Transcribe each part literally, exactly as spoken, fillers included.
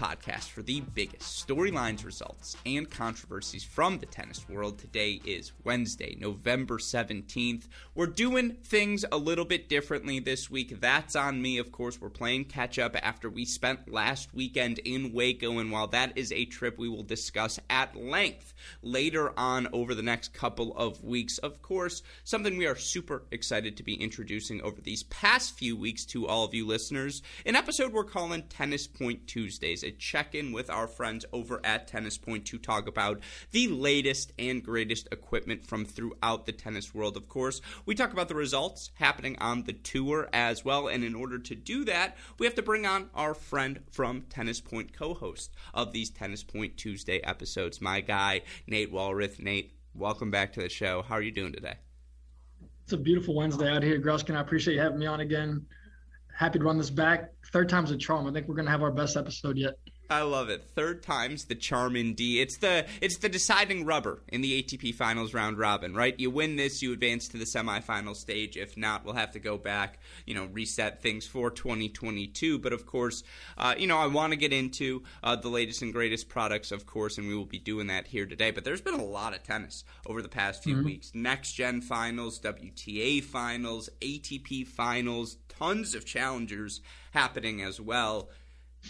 podcast for the biggest storylines, results, and controversies from the tennis world. Today is Wednesday, November seventeenth. We're doing things a little bit differently this week. That's on me, of course. We're playing catch-up after we spent last weekend in Waco, and while that is a trip we will discuss at length later on over the next couple of weeks, of course, something we are super excited to be introducing over these past few weeks to all of you listeners, an episode we're calling Tennis Point Tuesdays. A check-in with our friends over at Tennis Point to talk about the latest and greatest equipment from throughout the tennis world, of course. We talk about the results happening on the tour as well, and in order to do that, we have to bring on our friend from Tennis Point, co-host of these Tennis Point Tuesday episodes, my guy, Nate Walroth. Nate, welcome back to the show. How are you doing today? It's a beautiful Wednesday out here, Gruskin. I appreciate you having me on again. Happy to run this back. Third time's a charm. I think we're going to have our best episode yet. I love it. Third time's the charm indeed. It's the it's the deciding rubber in the A T P Finals round robin, right? You win this, you advance to the semifinal stage. If not, we'll have to go back, you know, reset things for twenty twenty-two. But of course, uh, you know, I want to get into uh, the latest and greatest products, of course, and we will be doing that here today. But there's been a lot of tennis over the past few mm-hmm. weeks. Next Gen Finals, W T A Finals, A T P Finals, tons of challengers happening as well.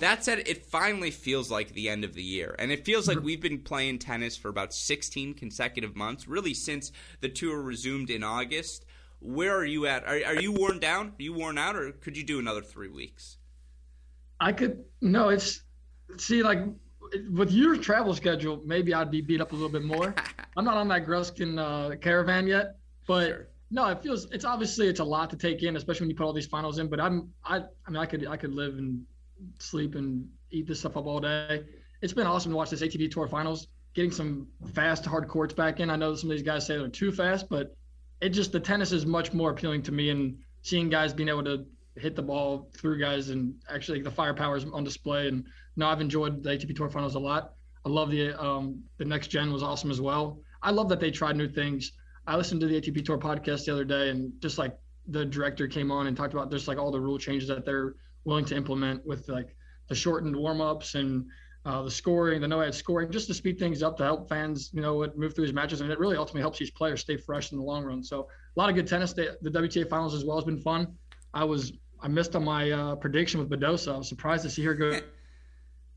That said, it finally feels like the end of the year, and it feels like we've been playing tennis for about sixteen consecutive months, really since the tour resumed in August. Where are you at? Are, are you worn down? Are you worn out, or could you do another three weeks? I could – no, it's – see, like, with your travel schedule, maybe I'd be beat up a little bit more. I'm not on that Gruskin uh, caravan yet, but sure. – No, it feels it's obviously it's a lot to take in, especially when you put all these finals in. But I'm I I mean I could I could live and sleep and eat this stuff up all day. It's been awesome to watch this A T P Tour Finals, getting some fast hard courts back in. I know some of these guys say they're too fast, but it just the tennis is much more appealing to me, and seeing guys being able to hit the ball through guys and actually the firepower is on display. And no, I've enjoyed the A T P Tour Finals a lot. I love the um the Next Gen was awesome as well. I love that they tried new things. I listened to the A T P Tour podcast the other day, and just like the director came on and talked about just like all the rule changes that they're willing to implement with like the shortened warm-ups and uh, the scoring, the no-ad scoring, just to speed things up to help fans, you know, move through these matches. And it really ultimately helps these players stay fresh in the long run. So a lot of good tennis. The W T A Finals as well has been fun. I was I missed on my uh, prediction with Bedosa. I was surprised to see her go,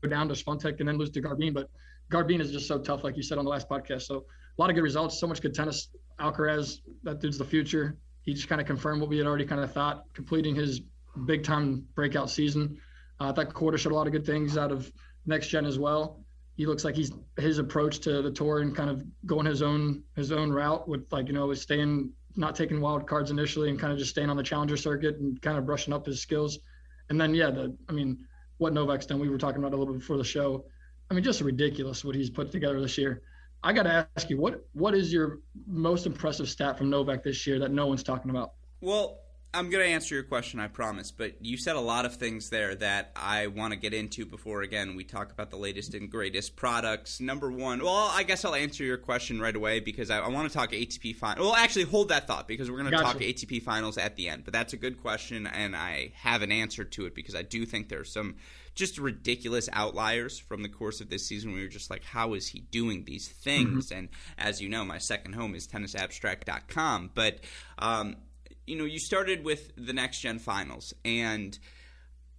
go down to Swiatek and then lose to Garbine. But Garbine is just so tough, like you said on the last podcast. So a lot of good results, so much good tennis. Alcaraz, that dude's the future. He just kind of confirmed what we had already kind of thought, completing his big-time breakout season. Uh, I thought Korda showed a lot of good things out of Next Gen as well. He looks like he's his approach to the tour and kind of going his own his own route with, like, you know, staying, not taking wild cards initially and kind of just staying on the challenger circuit and kind of brushing up his skills. And then, yeah, the, I mean, what Novak's done, we were talking about a little bit before the show. I mean, just ridiculous what he's put together this year. I got to ask you, what what is your most impressive stat from Novak this year that no one's talking about? Well, I'm going to answer your question, I promise, but you said a lot of things there that I want to get into before, again, we talk about the latest and greatest products. Number one, well, I guess I'll answer your question right away because I, I want to talk A T P Finals. Well, actually, hold that thought because we're going to gotcha. talk A T P Finals at the end, but that's a good question, and I have an answer to it because I do think there's some just ridiculous outliers from the course of this season. We were just like, how is he doing these things? Mm-hmm. And as you know, my second home is tennis abstract dot com, but um you know, you started with the Next Gen Finals, and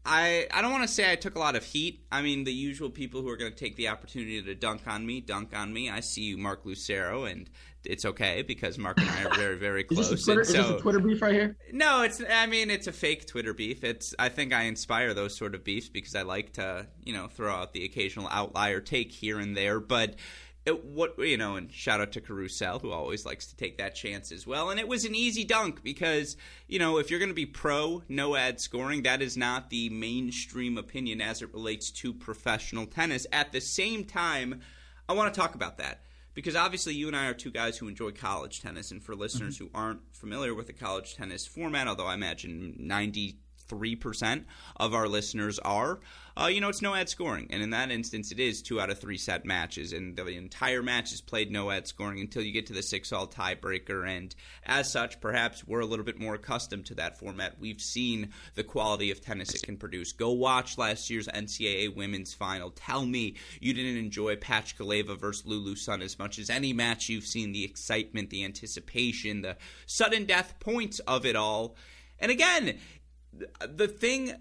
I I don't want to say I took a lot of heat. I mean, the usual people who are going to take the opportunity to dunk on me, dunk on me. I see you, Mark Lucero, and it's okay because Mark and I are very, very close. Is this a Twitter, so, is this a Twitter beef right here? No, it's. I mean, it's a fake Twitter beef. It's. I think I inspire those sort of beefs because I like to, you know, throw out the occasional outlier take here and there, but. It, what you know, and shout out to Carousel, who always likes to take that chance as well. And it was an easy dunk because, you know, if you're going to be pro no ad scoring, that is not the mainstream opinion as it relates to professional tennis. At the same time, I want to talk about that because obviously you and I are two guys who enjoy college tennis, and for listeners mm-hmm. who aren't familiar with the college tennis format, although I imagine ninety three percent of our listeners are, uh, you know, it's no ad scoring. And in that instance, it is two out of three set matches. And the entire match is played no ad scoring until you get to the six-all tiebreaker. And as such, perhaps we're a little bit more accustomed to that format. We've seen the quality of tennis it can produce. Go watch last year's N C A A women's final. Tell me you didn't enjoy Pachkaleva versus Lulu Sun as much as any match you've seen. The excitement, the anticipation, the sudden death points of it all. And again, the thing,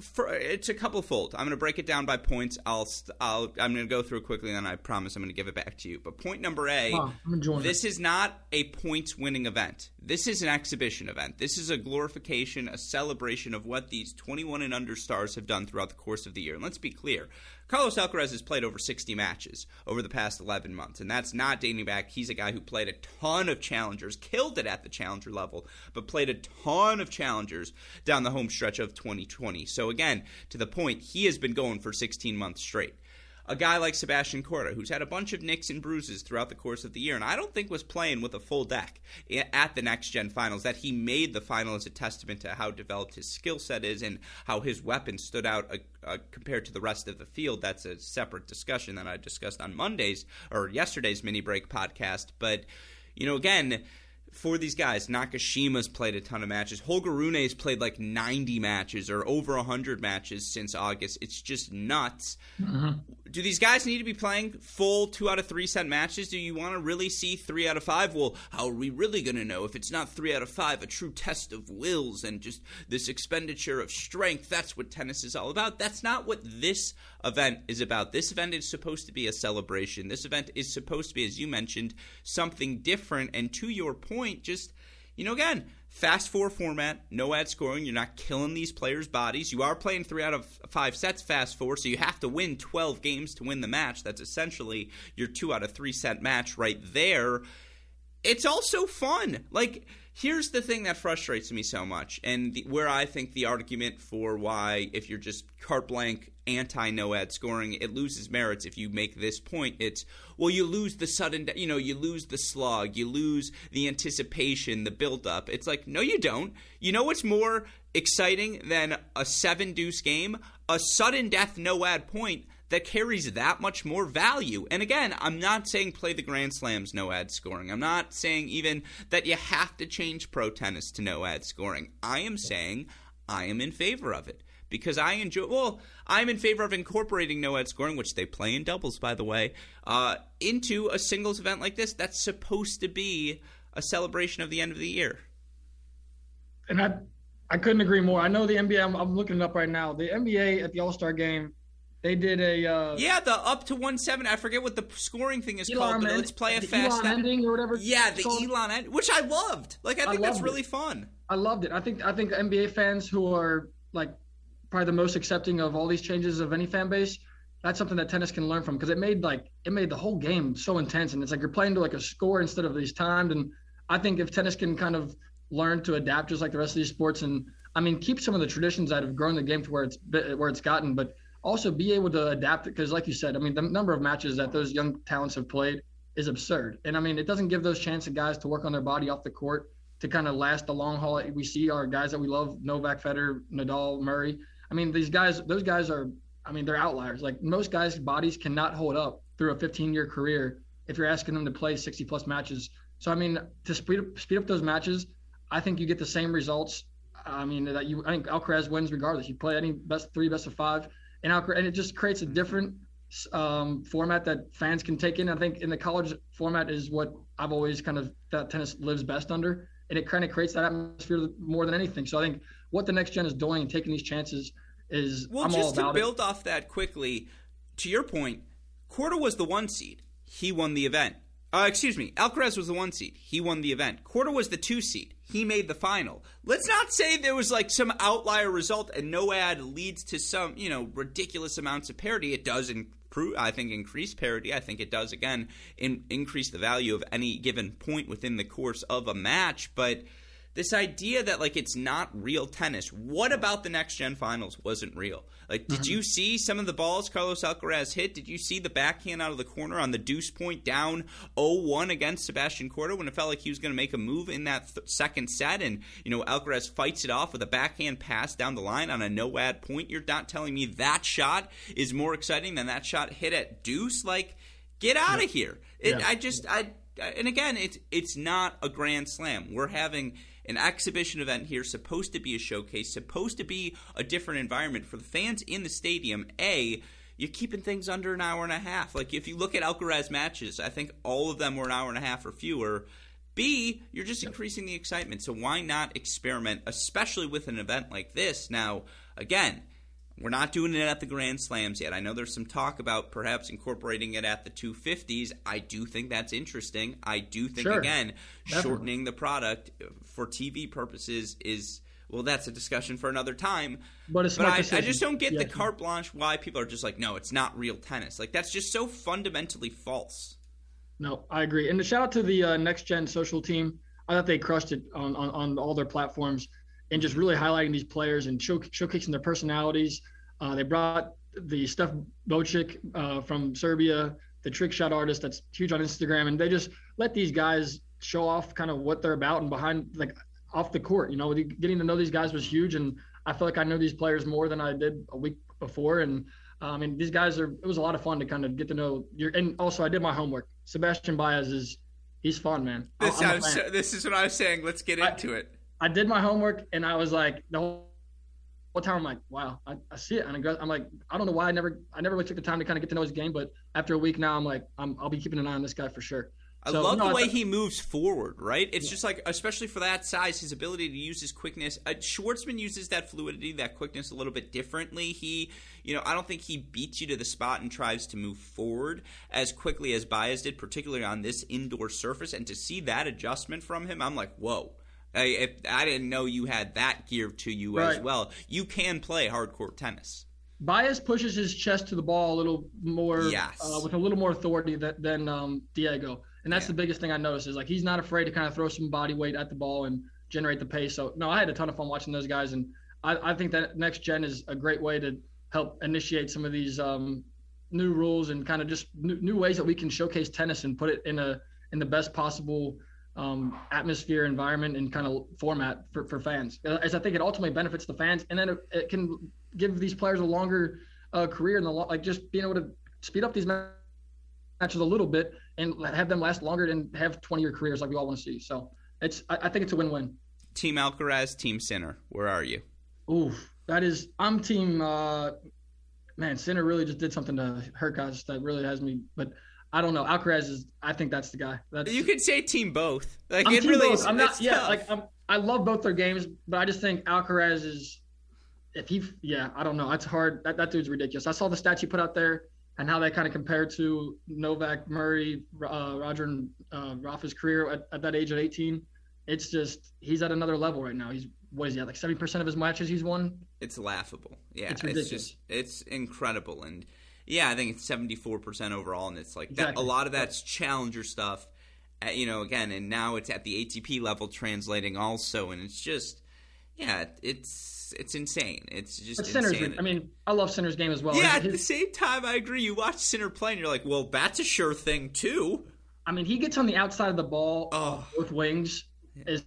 for, it's a couple-fold. I'm going to break it down by points. I'll, I'll, I'm going to go through quickly, and I promise I'm going to give it back to you. But point number A, oh, this it. is not a points-winning event. This is an exhibition event. This is a glorification, a celebration of what these twenty-one and under stars have done throughout the course of the year. And let's be clear. Carlos Alcaraz has played over sixty matches over the past eleven months, and that's not dating back. He's a guy who played a ton of challengers, killed it at the challenger level, but played a ton of challengers down the home stretch of twenty twenty. So again, to the point, he has been going for sixteen months straight. A guy like Sebastian Korda, who's had a bunch of nicks and bruises throughout the course of the year, and I don't think was playing with a full deck at the Next Gen Finals. That he made the final is a testament to how developed his skill set is and how his weapon stood out uh, uh, compared to the rest of the field. That's a separate discussion that I discussed on Monday's or yesterday's Mini Break podcast. But, you know, again, for these guys, Nakashima's played a ton of matches. Holger Rune's played like ninety matches or over one hundred matches since August. It's just nuts. Mm-hmm. Do these guys need to be playing full two out of three set matches? Do you want to really see three out of five? Well, how are we really going to know if it's not three out of five, a true test of wills and just this expenditure of strength? That's what tennis is all about. That's not what this event is about. This event is supposed to be a celebration. This event is supposed to be, as you mentioned, something different. And to your point, just, you know, again, fast four format, no ad scoring. You're not killing these players' bodies. You are playing three out of five sets fast four, so you have to win twelve games to win the match. That's essentially your two out of three set match right there. It's also fun. Like, here's the thing that frustrates me so much, and the, where I think the argument for why, if you're just carte blanche anti-no ad scoring, it loses merits if you make this point. It's, well, you lose the sudden, you know, you lose the slog, you lose the anticipation, the build-up. It's like, no, you don't. You know what's more exciting than a seven-deuce game? A sudden death no ad point that carries that much more value. And again, I'm not saying play the Grand Slams no ad scoring. I'm not saying even that you have to change pro tennis to no ad scoring. I am saying I am in favor of it because I enjoy – well, I'm in favor of incorporating no ad scoring, which they play in doubles, by the way, uh, into a singles event like this that's supposed to be a celebration of the end of the year. And I I couldn't agree more. I know the N B A – I'm, I'm looking it up right now. The N B A at the All-Star game – they did a uh, yeah the up to one seven. I forget what the scoring thing is Elon called, but end, let's play a fast Elon ending or whatever. Yeah, the called. Elon end, which I loved. Like I think I that's it. really fun. I loved it. I think I think N B A fans who are like probably the most accepting of all these changes of any fan base. That's something that tennis can learn from because it made like it made the whole game so intense, and it's like you're playing to like a score instead of these timed. And I think if tennis can kind of learn to adapt just like the rest of these sports, and I mean keep some of the traditions that have grown the game to where it's where it's gotten, but also be able to adapt it because, like you said, I mean, the number of matches that those young talents have played is absurd. And, I mean, it doesn't give those chance of guys to work on their body off the court to kind of last the long haul. We see our guys that we love, Novak, Federer, Nadal, Murray. I mean, these guys – those guys are – I mean, they're outliers. Like, most guys' bodies cannot hold up through a fifteen-year career if you're asking them to play sixty-plus matches. So, I mean, to speed up, speed up those matches, I think you get the same results. I mean, that you – I think Alcaraz wins regardless. You play any best three, best of five – And, and it just creates a different um, format that fans can take in. I think in the college format is what I've always kind of that tennis lives best under. And it kind of creates that atmosphere more than anything. So I think what the Next Gen is doing and taking these chances is well, I'm all about it. Well, just to build off that quickly, to your point, Korda was the one seed. He won the event. Uh, excuse me, Alcaraz was the one seed. He won the event. Korda was the two seed. He made the final. Let's not say there was like some outlier result and no ad leads to some, you know, ridiculous amounts of parity. It does improve, I think, increase parity. I think it does, again, in, increase the value of any given point within the course of a match. But this idea that, like, it's not real tennis. What about the Next Gen Finals wasn't real? Like, did you see some of the balls Carlos Alcaraz hit? Did you see the backhand out of the corner on the deuce point down oh one against Sebastian Korda when it felt like he was going to make a move in that th- second set? And, you know, Alcaraz fights it off with a backhand pass down the line on a no-ad point. You're not telling me that shot is more exciting than that shot hit at deuce? Like, get out yeah. of here. It, yeah. I just – I. And again, it's it's not a grand slam. We're having an exhibition event here, supposed to be a showcase, supposed to be a different environment for the fans in the stadium. A, you're keeping things under an hour and a half. Like, if you look at Alcaraz matches, I think all of them were an hour and a half or fewer. B, you're just increasing the excitement. So why not experiment, especially with an event like this? Now, again, we're not doing it at the Grand Slams yet. I know there's some talk about perhaps incorporating it at the two fifties. I do think that's interesting. I do think, sure. again, Definitely. shortening the product for T V purposes is – well, that's a discussion for another time. But, it's but I, I just don't get yeah. the carte blanche why people are just like, no, it's not real tennis. Like, that's just so fundamentally false. No, I agree. And a shout-out to the uh, Next Gen social team. I thought they crushed it on, on, on all their platforms. And just really highlighting these players and show, showcasing their personalities. Uh, they brought the Stef Bocic uh, from Serbia, the trick shot artist that's huge on Instagram, and they just let these guys show off kind of what they're about and behind, like off the court. You know, getting to know these guys was huge, and I feel like I know these players more than I did a week before. And I um, mean, these guys are. It was a lot of fun to kind of get to know. Your, and also, I did my homework. Sebastian Baez is he's fun, man. This, I, so, this is what I was saying. Let's get into I, it. I did my homework, and I was like, the whole, whole time I'm like, wow, I, I see it. And I'm like, I don't know why I never, I never really took the time to kind of get to know his game, but after a week now, I'm like, I'm, I'll be keeping an eye on this guy for sure. I so, love no, the way I, he moves forward, right? It's yeah. just like, especially for that size, his ability to use his quickness. Uh, Schwartzman uses that fluidity, that quickness a little bit differently. He, you know, I don't think he beats you to the spot and tries to move forward as quickly as Baez did, particularly on this indoor surface. And to see that adjustment from him, I'm like, whoa. I, if, I didn't know you had that geared to you right. as well. You can play hardcore tennis. Baez pushes his chest to the ball a little more, yes. uh, with a little more authority that, than um, Diego, and that's yeah. the biggest thing I noticed is like he's not afraid to kind of throw some body weight at the ball and generate the pace. So no, I had a ton of fun watching those guys, and I, I think that Next Gen is a great way to help initiate some of these um, new rules and kind of just new, new ways that we can showcase tennis and put it in a in the best possible. Um, atmosphere, environment, and kind of format for, for fans, as I think it ultimately benefits the fans, and then it, it can give these players a longer uh, career and the lo- like just being able to speed up these matches a little bit and have them last longer and have twenty-year careers like we all want to see. So it's, I, I think it's a win-win. Team Alcaraz, Team Sinner, where are you? Oof, that is, I'm Team. Uh, man, Sinner really just did something to Hurkacz that really has me, but. I don't know. Alcaraz is. I think that's the guy. That's, you could say team both. Like I'm it team really. Both. Is, I'm not. Yeah. Tough. Like I'm, I love both their games, but I just think Alcaraz is. If he. Yeah. I don't know. That's hard. That that dude's ridiculous. I saw the stats you put out there and how they kind of compare to Novak, Murray, uh, Roger, and uh, Rafa's career at, at that age at eighteen. It's just he's at another level right now. He's what is he at? Like seventy percent of his matches he's won. It's laughable. Yeah. It's ridiculous. It's just it's incredible and. Yeah, I think it's seventy-four percent overall, and it's like exactly. that, a lot of that's challenger stuff, uh, you know, again, and now it's at the A T P level translating also, and it's just, yeah, it's it's insane. It's just but insane. I mean, I love Sinner's game as well. Yeah, his, at the same time, I agree. You watch Sinner play, and you're like, well, that's a sure thing, too. I mean, he gets on the outside of the ball oh. both wings yeah. as,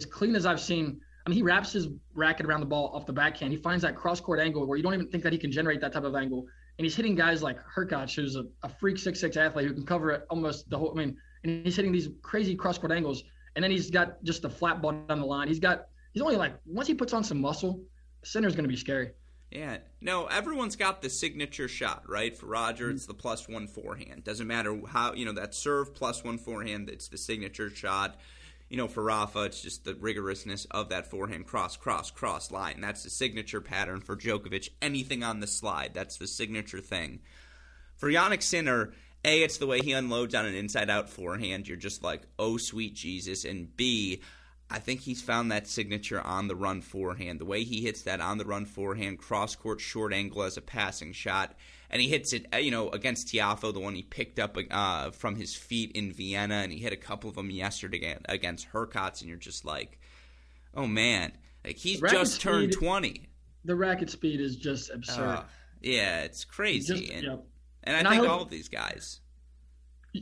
as clean as I've seen. I mean, he wraps his racket around the ball off the backhand. He finds that cross-court angle where you don't even think that he can generate that type of angle. And he's hitting guys like Hurkacz, who's a, a freak six six athlete who can cover almost the whole – I mean, and he's hitting these crazy cross-court angles. And then he's got just the flat ball down the line. He's got – he's only like – once he puts on some muscle, Sinner's going to be scary. Yeah. No, everyone's got the signature shot, right? For Roger, it's the plus one forehand. Doesn't matter how – you know, that serve plus one forehand, it's the signature shot. You know, for Rafa, it's just the rigorousness of that forehand cross, cross, cross line. That's the signature pattern for Djokovic. Anything on the slide, that's the signature thing. For Yannick Sinner, A, it's the way he unloads on an inside-out forehand. You're just like, oh, sweet Jesus. And B, I think he's found that signature on-the-run forehand. The way he hits that on-the-run forehand, cross-court, short angle as a passing shot. and he hits it, you know, against Tiafoe, the one he picked up uh, from his feet in Vienna, and he hit a couple of them yesterday against Hurkacz, and you're just like, oh man, like he's just speed, turned twenty. The racket speed is just absurd. Uh, yeah, it's crazy, just, and, yep. and I and think I hope, all of these guys.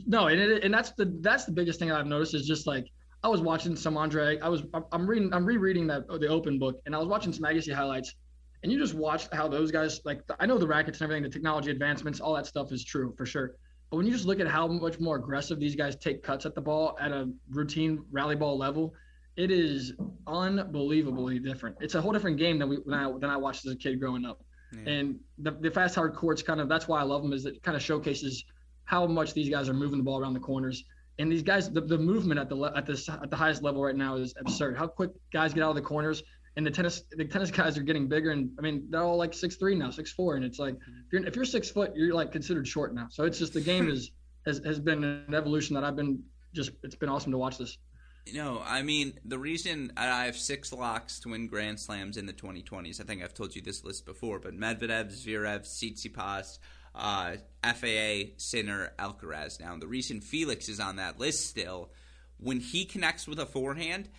No, and it, and that's the that's the biggest thing that I've noticed is just like. I was watching some Andre. I was. I'm reading. I'm rereading that the Open book, and I was watching some Agassi highlights, and you just watch how those guys like. I know the rackets and everything, the technology advancements, all that stuff is true for sure. But when you just look at how much more aggressive these guys take cuts at the ball at a routine rally ball level, it is unbelievably different. It's a whole different game than we than I, than I watched as a kid growing up. Yeah. And the the fast hard courts kind of that's why I love them is it kind of showcases how much these guys are moving the ball around the corners. And these guys, the, the movement at the le- at this at the highest level right now is absurd. How quick guys get out of the corners, and the tennis the tennis guys are getting bigger. And I mean, they're all like six three now, six four, and it's like if you're if you're six foot, you're like considered short now. So it's just the game is has, has been an evolution that I've been just it's been awesome to watch this. You know, I mean, the reason I have six locks to win Grand Slams in the twenty twenties, I think I've told you this list before, but Medvedev, Zverev, Tsitsipas. Uh, F A A, Sinner, Alcaraz. Now, the reason Felix is on that list still, when he connects with a forehand,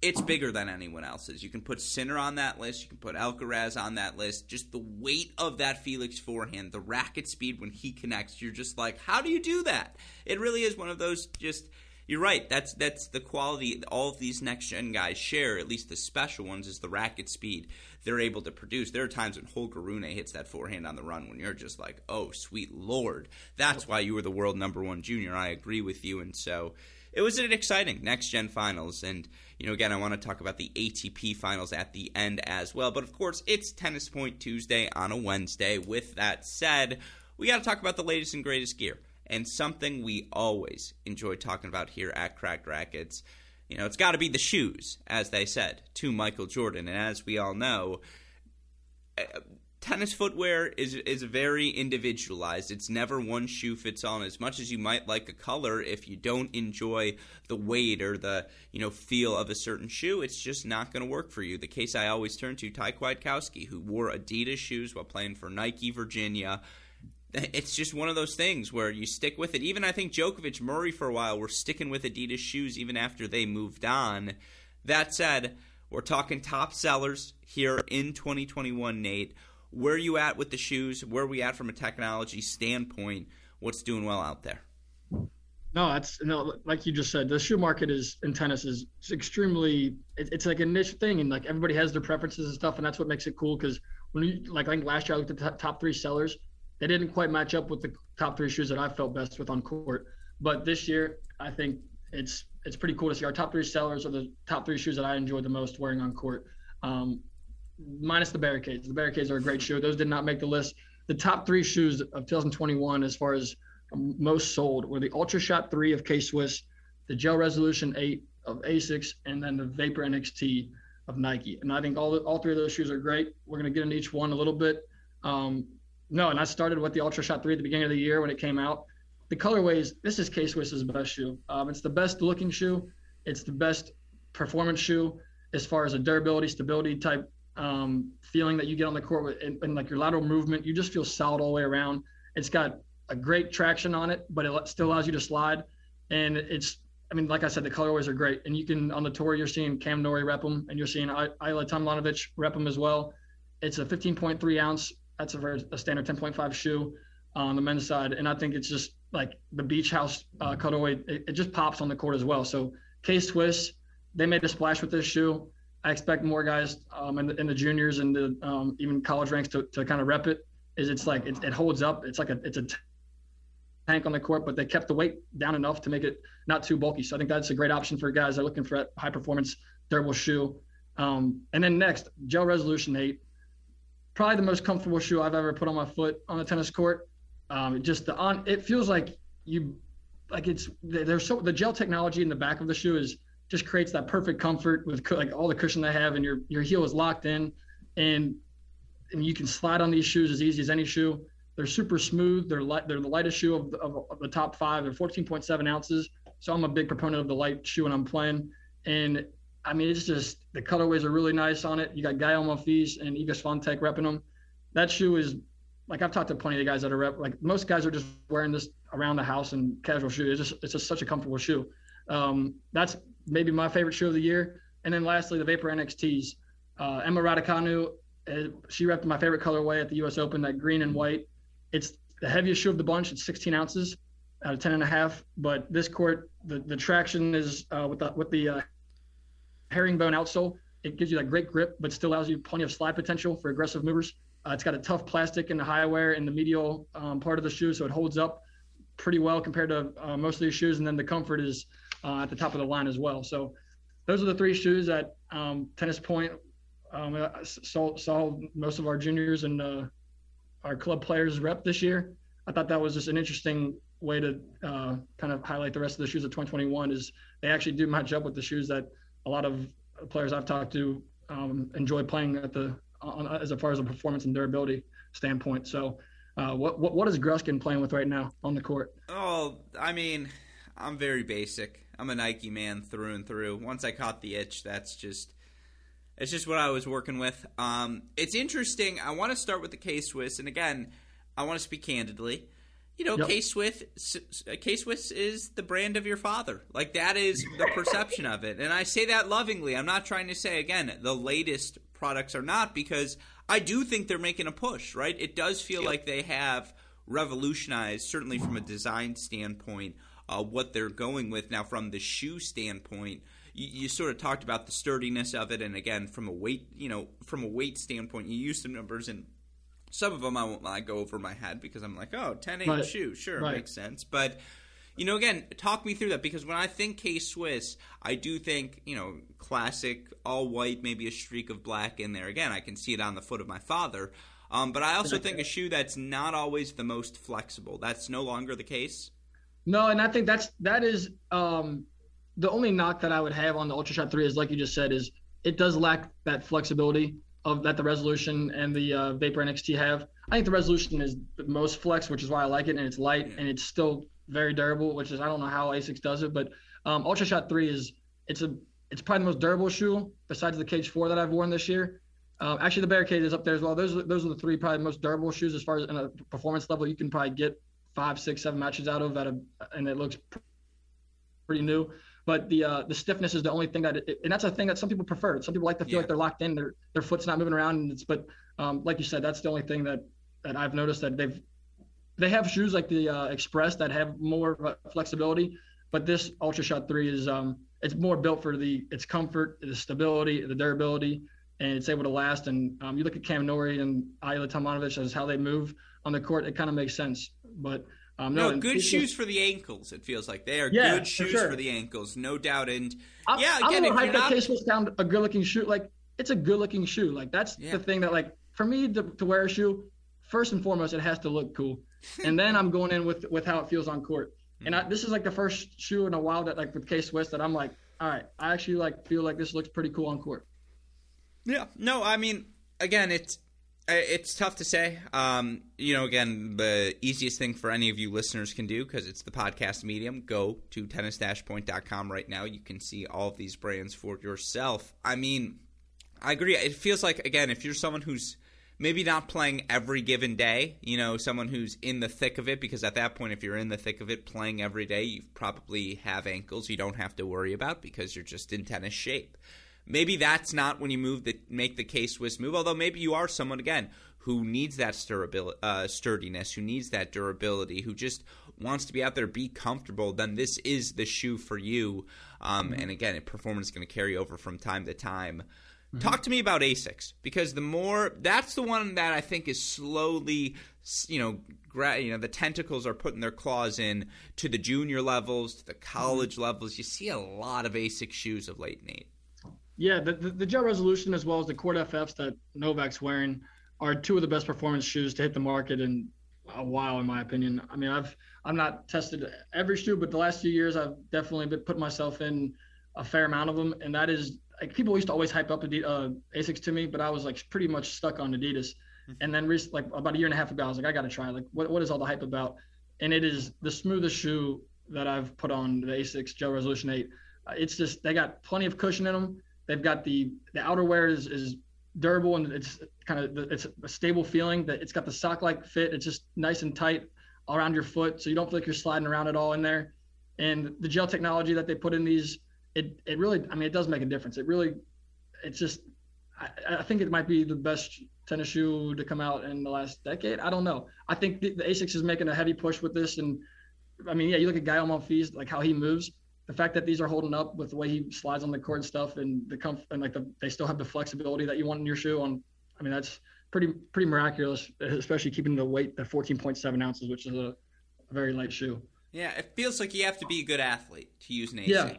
it's bigger than anyone else's. You can put Sinner on that list. You can put Alcaraz on that list. Just the weight of that Felix forehand, the racket speed when he connects, you're just like, how do you do that? It really is one of those just – you're right. That's that's the quality all of these next-gen guys share, at least the special ones, is the racket speed they're able to produce. There are times when Holger Rune hits that forehand on the run when you're just like, oh, sweet Lord. That's why you were the world number one junior. I agree with you. And so it was an exciting next-gen finals. And, you know, again, I want to talk about the A T P finals at the end as well. But, of course, it's Tennis Point Tuesday on a Wednesday. With that said, we got to talk about the latest and greatest gear. And something we always enjoy talking about here at Cracked Rackets, you know, it's got to be the shoes, as they said, to Michael Jordan. And as we all know, tennis footwear is is very individualized. It's never one shoe fits all. And as much as you might like a color, if you don't enjoy the weight or the, you know, feel of a certain shoe, it's just not going to work for you. The case I always turn to, Ty Kwiatkowski, who wore Adidas shoes while playing for Nike Virginia. It's just one of those things where you stick with it. Even I think Djokovic, Murray for a while were sticking with Adidas shoes even after they moved on. That said, we're talking top sellers here in twenty twenty-one, Nate. Where are you at with the shoes? Where are we at from a technology standpoint? What's doing well out there? No, that's no. Like you just said, the shoe market is in tennis is extremely. It, it's like a niche thing, and like everybody has their preferences and stuff, and that's what makes it cool. Because when you like, I think last year I looked at the top three sellers. They didn't quite match up with the top three shoes that I felt best with on court. But this year, I think it's it's pretty cool to see our top three sellers are the top three shoes that I enjoyed the most wearing on court, um, minus the Barricades. The Barricades are a great shoe. Those did not make the list. The top three shoes of twenty twenty-one as far as most sold were the Ultra Shot Three of K-Swiss, the Gel Resolution Eight of ASICS, and then the Vapor N X T of Nike. And I think all, all three of those shoes are great. We're going to get into each one a little bit. Um, No, and I started with the Ultra Shot three at the beginning of the year when it came out. The colorways, this is K-Swiss's best shoe. Um, it's the best looking shoe. It's the best performance shoe as far as a durability, stability type um, feeling that you get on the court with, and, and like your lateral movement. You just feel solid all the way around. It's got a great traction on it, but it still allows you to slide. And it's, I mean, like I said, the colorways are great. And you can, on the tour, you're seeing Cam Nori rep them, and you're seeing Ayla Tomljanovic rep them as well. It's a fifteen point three ounce. That's a, a standard ten point five shoe on the men's side. And I think it's just like the beach house uh, cutaway. It, it just pops on the court as well. So K-Swiss, they made a splash with this shoe. I expect more guys um, in, the, in the juniors and the um, even college ranks to, to kind of rep it. Is it's like it, it holds up. It's like a it's a t- tank on the court, but they kept the weight down enough to make it not too bulky. So I think that's a great option for guys that are looking for a high performance durable shoe. Um, and then next, Gel Resolution Eight. Probably the most comfortable shoe I've ever put on my foot on a tennis court. Um, just the on, it feels like you, like it's there's so the gel technology in the back of the shoe is just creates that perfect comfort with like all the cushion they have, and your your heel is locked in, and and you can slide on these shoes as easy as any shoe. They're super smooth. They're light. They're the lightest shoe of the, of, of the top five. They're fourteen point seven ounces. So I'm a big proponent of the light shoe when I'm playing. And I mean, it's just the colorways are really nice on it. You got Gael Monfils and Iga Swiatek repping them. That shoe is like I've talked to plenty of guys that are rep, like most guys are just wearing this around the house in casual shoe. It's just, it's just such a comfortable shoe. Um, that's maybe my favorite shoe of the year. And then lastly, the Vapor N X Ts. Uh, Emma Raducanu, uh, she repped my favorite colorway at the U S Open, that green and white. It's the heaviest shoe of the bunch. It's sixteen ounces out of ten and a half. But this court, the, the traction is uh, with the, with the uh, herringbone outsole. It gives you that great grip, but still allows you plenty of slide potential for aggressive movers. Uh, it's got a tough plastic in the high wear and the medial um, part of the shoe, so it holds up pretty well compared to uh, most of these shoes. And then the comfort is uh, at the top of the line as well. So those are the three shoes that um, Tennis Point um, saw, saw most of our juniors and uh, our club players rep this year. I thought that was just an interesting way to uh, kind of highlight the rest of the shoes of twenty twenty-one, is they actually do match up with the shoes that a lot of players I've talked to um, enjoy playing at the on, as far as a performance and durability standpoint. So uh, what, what what is Gruskin playing with right now on the court? Oh, I mean, I'm very basic. I'm a Nike man through and through. Once I caught the itch, that's just it's just what I was working with. Um, it's interesting. I want to start with the K-Swiss, and again, I want to speak candidly. You know, yep. K-Swiss, K-Swiss is the brand of your father. Like, that is the perception of it. And I say that lovingly. I'm not trying to say, again, the latest products are not, because I do think they're making a push, right? It does feel yep. like they have revolutionized, certainly from a design standpoint, uh, what they're going with. Now, from the shoe standpoint, you, you sort of talked about the sturdiness of it. And, again, from a weight, you know, from a weight standpoint, you use some numbers and some of them I won't I go over my head because I'm like, oh, ten eight right. shoe, sure, right. makes sense. But, you know, again, talk me through that, because when I think K-Swiss, I do think, you know, classic, all white, maybe a streak of black in there. Again, I can see it on the foot of my father. Um, but I also think a shoe that's not always the most flexible. That's no longer the case? No, and I think that's that is um, the only knock that I would have on the Ultra Shot three is, like you just said, is it does lack that flexibility of that the Resolution and the uh, Vapor N X T have. I think the Resolution is the most flex, which is why I like it, and it's light, yeah. and it's still very durable, which is, I don't know how ASICS does it, but um, Ultra Shot three is, it's a it's probably the most durable shoe besides the Cage four that I've worn this year. Uh, actually, the Barricade is up there as well. Those are, those are the three probably most durable shoes as far as in a performance level. You can probably get five, six, seven matches out of, at a, and it looks pretty new. But the uh, the stiffness is the only thing that, it, and that's a thing that some people prefer. Some people like to feel yeah. like they're locked in, their their foot's not moving around. And it's, but um, like you said, that's the only thing that, that I've noticed, that they've they have shoes like the uh, Express that have more flexibility. But this Ultra Shot three is um, it's more built for the its comfort, the stability, the durability, and it's able to last. And um, you look at Cam Nori and Ayla Tomjanovic as how they move on the court. It kind of makes sense, but. Um, no, no good shoes for the ankles, it feels like. They are yeah, good shoes for, sure. for the ankles, no doubt. And, I'm, yeah, again, I'm going to hype that K-Swiss down a good-looking shoe. Like, it's a good-looking shoe. Like, that's yeah. the thing that, like, for me to, to wear a shoe, first and foremost, it has to look cool. And then I'm going in with, with how it feels on court. And I, this is, like, the first shoe in a while that, like, with K-Swiss that I'm like, all right, I actually, like, feel like this looks pretty cool on court. Yeah. No, I mean, again, it's – It's tough to say. Um, you know, again, the easiest thing for any of you listeners can do, because it's the podcast medium, go to tennis point dot com right now. You can see all of these brands for yourself. I mean, I agree. It feels like, again, if you're someone who's maybe not playing every given day, you know, someone who's in the thick of it, because at that point, if you're in the thick of it playing every day, you probably have ankles you don't have to worry about because you're just in tennis shape. Maybe that's not when you move the, make the K-Swiss move, although maybe you are someone, again, who needs that sturabil- uh, sturdiness, who needs that durability, who just wants to be out there, be comfortable, then this is the shoe for you. Um, mm-hmm. And again, performance is going to carry over from time to time. Mm-hmm. Talk to me about ASICS, because the more – that's the one that I think is slowly – You know, gra- you know, the tentacles are putting their claws in to the junior levels, to the college mm-hmm. levels. You see a lot of ASICS shoes of late, Nate. Yeah, the, the the Gel Resolution as well as the Court F Fs that Novak's wearing are two of the best performance shoes to hit the market in a while, in my opinion. I mean, I've I'm not tested every shoe, but the last few years I've definitely been, put myself in a fair amount of them, and that is like, people used to always hype up Adidas, uh, ASICS to me, but I was like pretty much stuck on Adidas. And then recently, like about a year and a half ago, I was like, I got to try. Like, what what is all the hype about? And it is the smoothest shoe that I've put on, the ASICS Gel Resolution eight. Uh, it's just, they got plenty of cushion in them. They've got the the outerwear is, is durable, and it's kind of it's a stable feeling that it's got the sock-like fit. It's just nice and tight around your foot, so you don't feel like you're sliding around at all in there. And the gel technology that they put in these, it it really, I mean, it does make a difference. It really, it's just, I, I think it might be the best tennis shoe to come out in the last decade. I don't know. I think the, the ASICS is making a heavy push with this, and I mean, yeah, you look at Gael Monfils, like how he moves. The fact that these are holding up with the way he slides on the court and stuff, and the comfort, and like the, they still have the flexibility that you want in your shoe. On, I mean, that's pretty pretty miraculous, especially keeping the weight at fourteen point seven ounces, which is a, a very light shoe. Yeah, it feels like you have to be a good athlete to use an ASIC. Yeah.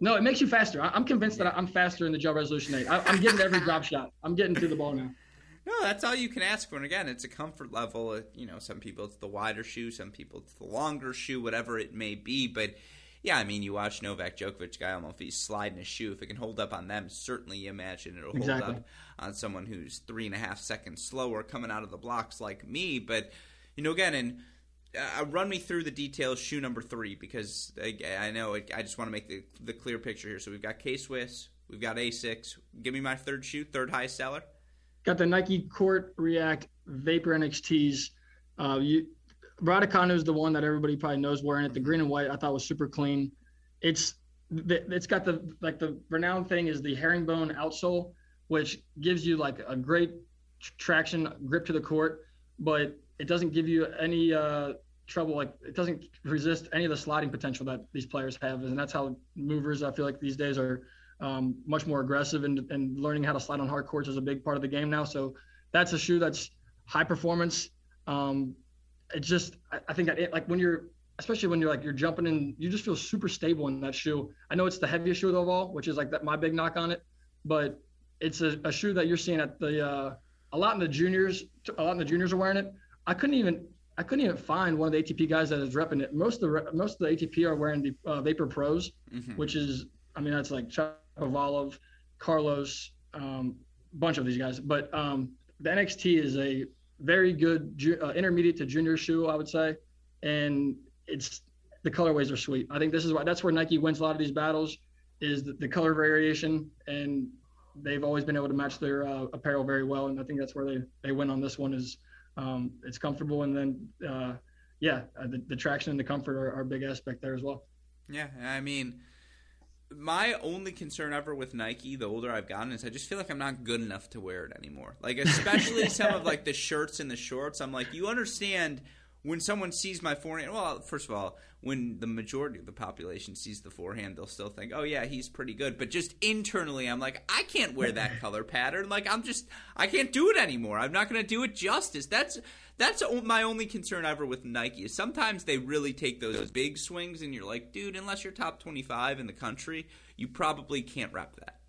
No, it makes you faster. I, I'm convinced yeah. that I'm faster in the gel resolution eight. I, I'm getting every drop shot. I'm getting to the ball now. No, that's all you can ask for. And again, it's a comfort level. You know, some people it's the wider shoe, some people it's the longer shoe, whatever it may be, but. Yeah, I mean, you watch Novak Djokovic, Gael Monfils sliding a shoe. If it can hold up on them, certainly you imagine it'll hold exactly. up on someone who's three and a half seconds slower coming out of the blocks like me. But, you know, again, and uh, run me through the details, shoe number three, because I, I know it, I just want to make the, the clear picture here. So we've got K-Swiss, we've got ASICS. Give me my third shoe, third highest seller. Got the Nike Court React Vapor N X Ts. Uh, you. Raducanu is the one that everybody probably knows wearing it. The green and white I thought was super clean. It's it's got the like the renowned thing is the herringbone outsole, which gives you like a great traction grip to the court, but it doesn't give you any uh, trouble. Like it doesn't resist any of the sliding potential that these players have, and that's how movers I feel like these days are um, much more aggressive, and and learning how to slide on hard courts is a big part of the game now. So that's a shoe that's high performance. Um, It's just, I think that it, like when you're, especially when you're like, you're jumping in, you just feel super stable in that shoe. I know it's the heaviest shoe of all, which is like that my big knock on it, but it's a, a shoe that you're seeing at the, uh, a lot in the juniors, a lot in the juniors are wearing it. I couldn't even, I couldn't even find one of the A T P guys that is repping it. Most of the, most of the A T P are wearing the uh, Vapor Pros, mm-hmm. which is, I mean, that's like Chapovalov, Carlos, um, bunch of these guys, but um, the N X T is a, very good uh, intermediate to junior shoe, I would say, and it's the colorways are sweet. I think this is why that's where Nike wins a lot of these battles is the, the color variation, and they've always been able to match their uh, apparel very well, and I think that's where they, they win on this one is um, it's comfortable, and then uh, yeah, the, the traction and the comfort are, are a big aspect there as well. Yeah, I mean, my only concern ever with Nike, the older I've gotten, is I just feel like I'm not good enough to wear it anymore. Like, especially some of, like, the shirts and the shorts. I'm like, you understand when someone sees my forehand – well, first of all, when the majority of the population sees the forehand, they'll still think, oh, yeah, he's pretty good. But just internally, I'm like, I can't wear that color pattern. Like, I'm just – I can't do it anymore. I'm not going to do it justice. That's that's my only concern ever with Nike is sometimes they really take those big swings and you're like, dude, unless you're top twenty-five in the country, you probably can't rep that.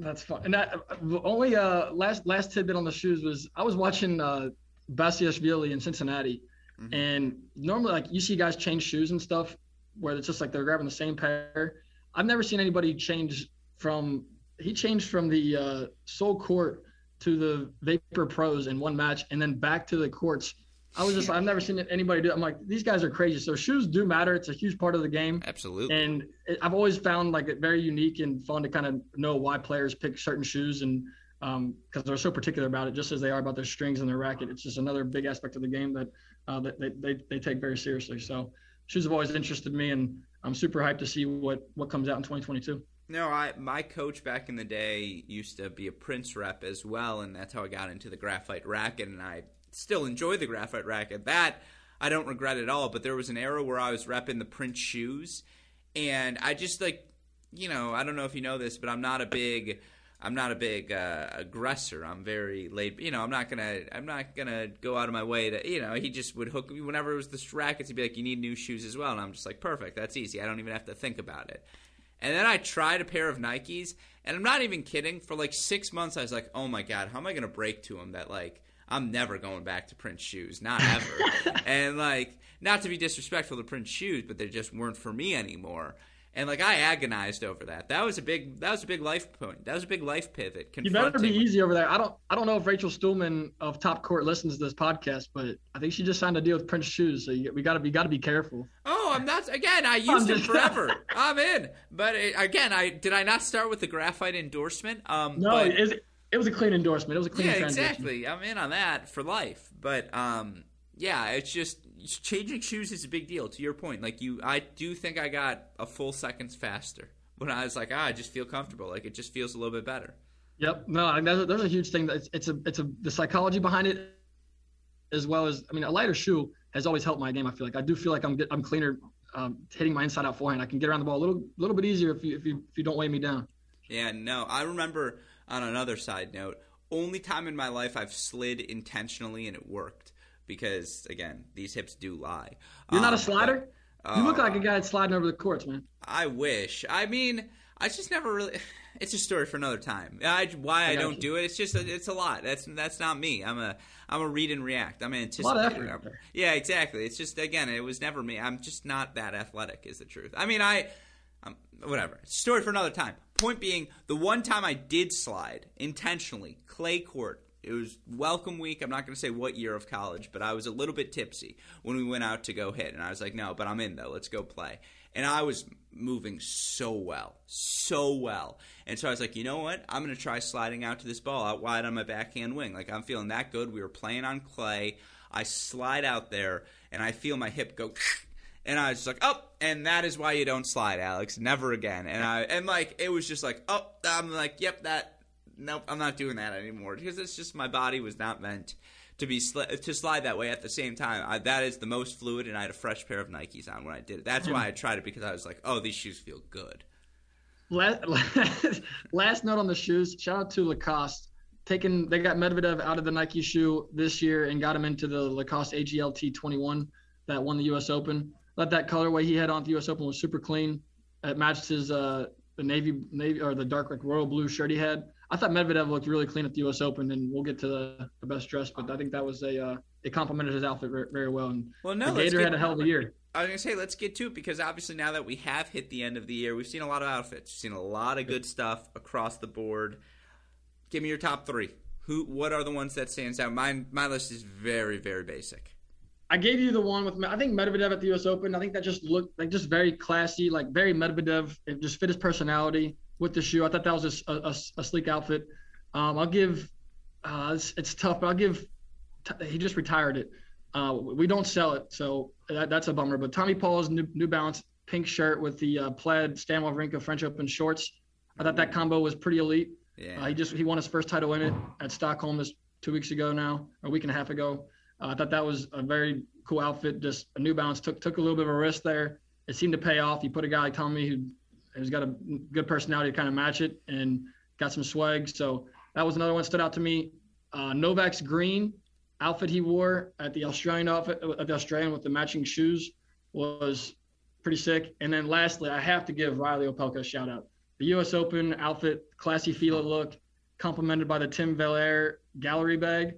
That's fun. And that, only uh, last last tidbit on the shoes was I was watching uh, Basiashvili in Cincinnati. Mm-hmm. And normally, like, you see guys change shoes and stuff where it's just like they're grabbing the same pair. I've never seen anybody change from – he changed from the uh, sole court – to the Vapor Pros in one match and then back to the courts. I was just, I've never seen anybody do it. I'm like, these guys are crazy. So shoes do matter. It's a huge part of the game. Absolutely. And it, I've always found like it very unique and fun to kind of know why players pick certain shoes and um, because they're so particular about it, just as they are about their strings and their racket. It's just another big aspect of the game that, uh, that they, they, they take very seriously. So shoes have always interested me, and I'm super hyped to see what, what comes out in twenty twenty-two. No, I my coach back in the day used to be a Prince rep as well, and that's how I got into the Graphite racket, and I still enjoy the Graphite racket. That, I don't regret at all, but there was an era where I was repping the Prince shoes, and I just, like, you know, I don't know if you know this, but I'm not a big... I'm not a big uh, aggressor. I'm very laid. You know, I'm not gonna. I'm not gonna go out of my way to. You know, he just would hook me whenever it was the rackets. He'd be like, "You need new shoes as well," and I'm just like, "Perfect. That's easy. I don't even have to think about it." And then I tried a pair of Nikes, and I'm not even kidding. For like six months, I was like, "Oh my god, how am I gonna break to him that like I'm never going back to Prince shoes, not ever." And like, not to be disrespectful to Prince shoes, but they just weren't for me anymore. And like I agonized over that. That was a big. That was a big life point. That was a big life pivot. You better be easy over there. I don't. I don't know if Rachel Stuhlman of Top Court listens to this podcast, but I think she just signed a deal with Prince shoes. So you, we got to be. Got to be careful. Oh, I'm not. Again, I used it forever. I'm in. But it, again, I did. I not start with the Graphite endorsement. Um, no, but, is it, it was a clean endorsement. It was a clean yeah, transition. Exactly. I'm in on that for life. But um, yeah, it's just changing shoes is a big deal. To your point, like you, I do think I got a full seconds faster when I was like, ah, I just feel comfortable. Like it just feels a little bit better. Yep. No, I mean, that's, a, that's a huge thing. It's, it's a it's a the psychology behind it, as well as I mean, a lighter shoe has always helped my game. I feel like I do feel like I'm I'm cleaner. Um, hitting my inside out forehand, I can get around the ball a little little bit easier if you if you if you don't weigh me down. Yeah, no, I remember on another side note, only time in my life I've slid intentionally and it worked because again, these hips do lie. You're um, not a slider? But, uh, you look like a guy that's sliding over the courts, man. I wish. I mean, I just never really. It's a story for another time. I, why I, I don't you. do it? It's just a, it's a lot. That's that's not me. I'm a I'm a read and react. I'm an anticipator. A lot of effort. I'm, yeah, exactly. It's just again, it was never me. I'm just not that athletic. Is the truth. I mean, I, I'm, whatever. Story for another time. Point being, the one time I did slide intentionally, clay court. It was welcome week. I'm not going to say what year of college, but I was a little bit tipsy when we went out to go hit, and I was like, no, but I'm in though. Let's go play. And I was moving so well, so well. And so I was like, you know what? I'm going to try sliding out to this ball out wide on my backhand wing. Like, I'm feeling that good. We were playing on clay. I slide out there, and I feel my hip go, and I was just like, oh, and that is why you don't slide, Alex. Never again. And, I, and like, it was just like, oh, I'm like, yep, that, nope, I'm not doing that anymore. Because it's just my body was not meant to be sl- to slide that way at the same time. I, that is the most fluid, and I had a fresh pair of Nikes on when I did it. That's why I tried it, because I was like, oh, these shoes feel good. Last, last, last note on the shoes, shout out to Lacoste. Taking, they got Medvedev out of the Nike shoe this year and got him into the Lacoste A G L T twenty-one that won the U S Open. Let that colorway he had on at the U S Open was super clean. It matched his uh, the navy, navy or the dark like royal blue shirt he had. I thought Medvedev looked really clean at the U S Open, and we'll get to the, the best dress, but I think that was a uh, it complimented his outfit very, very well. And well, no, the Gator get, had a hell of a year. I was going to say, let's get to it, because obviously now that we have hit the end of the year, we've seen a lot of outfits. We've seen a lot of good stuff across the board. Give me your top three. Who? What are the ones that stands out? Mine, my list is very, very basic. I gave you the one with, I think Medvedev at the U S Open. I think that just looked like just very classy, like very Medvedev. It just fit his personality with the shoe. I thought that was a, a, a sleek outfit. Um, I'll give, uh, it's, it's tough, but I'll give, t- he just retired it. Uh, we don't sell it, so that, that's a bummer. But Tommy Paul's New, New Balance pink shirt with the uh, plaid Stan Wawrinka French Open shorts. I thought that combo was pretty elite. Yeah. Uh, he just, he won his first title in it at Stockholm this two weeks ago now, a week and a half ago. Uh, I thought that was a very cool outfit. Just a New Balance took took a little bit of a risk there. It seemed to pay off. You put a guy like Tommy who who's got a good personality to kind of match it and got some swag. So that was another one that stood out to me. Uh, Novak's green outfit he wore at the Australian outfit at the Australian with the matching shoes was pretty sick. And then lastly, I have to give Riley Opelka a shout out. The U S Open outfit, classy feel it look, complemented by the Tim Valaer gallery bag.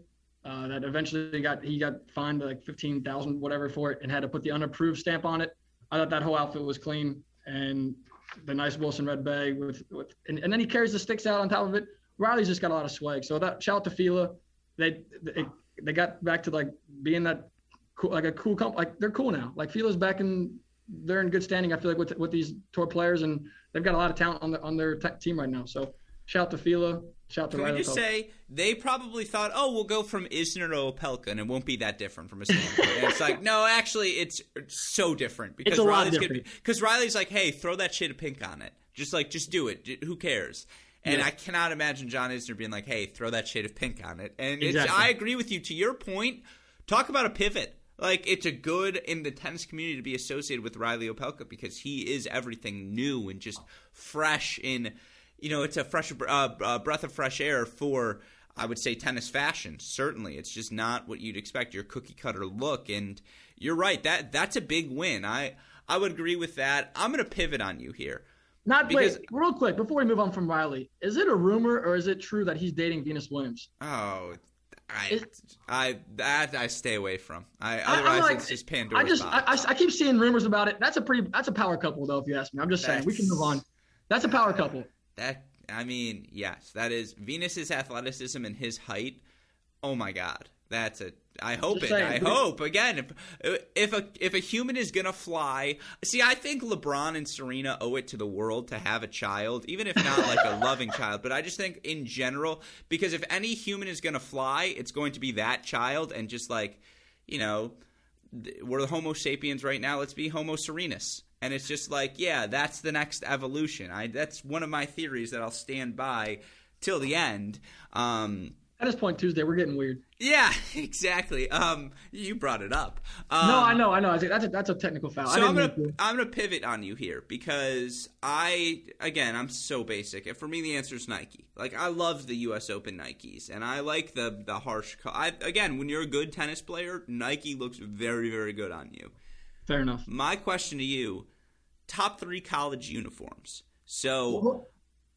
Uh, that eventually got he got fined like fifteen thousand dollars whatever for it and had to put the unapproved stamp on it. I thought that whole outfit was clean, and the nice Wilson red bag with, with and, and then he carries the sticks out on top of it. Riley's just got a lot of swag. So that shout out to Fila. They they, they got back to like being that cool, like a cool comp, like they're cool now. Like Fila's back in, they're in good standing. I feel like with with these tour players, and they've got a lot of talent on the on their te- team right now. So shout out to Fila. Shout Can we just say they probably thought, oh, we'll go from Isner to Opelka, and it won't be that different from a standpoint. And it's like, no, actually, it's so different because Riley's gonna be because Riley's like, hey, throw that shit of pink on it, just like, just do it. Who cares? And yeah. I cannot imagine John Isner being like, hey, throw that shade of pink on it. And exactly. it's, I agree with you to your point. Talk about a pivot. Like, it's a good in the tennis community to be associated with Riley Opelka because he is everything new and just fresh in. You know, it's a fresh uh, uh, breath of fresh air for, I would say, tennis fashion. Certainly, it's just not what you'd expect, your cookie cutter look. And you're right, that that's a big win. I I would agree with that. I'm going to pivot on you here. Not because, wait, real quick before we move on from Riley, is it a rumor or is it true that he's dating Venus Williams? Oh, I it, I that I stay away from. I, I otherwise like, it's just Pandora's I just box. I, I, I keep seeing rumors about it. That's a pretty that's a power couple though. If you ask me, I'm just that's, saying we can move on. That's a power couple. That I mean, yes, that is Venus's athleticism and his height. Oh my God, That's it. I hope Just it. Saying. I hope again. If, if a if a human is gonna fly, see, I think LeBron and Serena owe it to the world to have a child, even if not like a loving child. But I just think in general, because if any human is gonna fly, it's going to be that child. And just like, you know, we're the Homo sapiens right now. Let's be Homo Serenus. And it's just like, yeah, that's the next evolution. I that's one of my theories that I'll stand by till the end. Um, At this point, Tuesday, we're getting weird. Yeah, exactly. Um, you brought it up. Um, no, I know, I know. I that's a, that's a technical foul. So I I'm gonna to. I'm gonna pivot on you here because I again I'm so basic. And for me, the answer is Nike. Like I love the U S Open Nikes, and I like the the harsh. I, again, when you're a good tennis player, Nike looks very very good on you. Fair enough. My question to you: top three college uniforms. So. Well,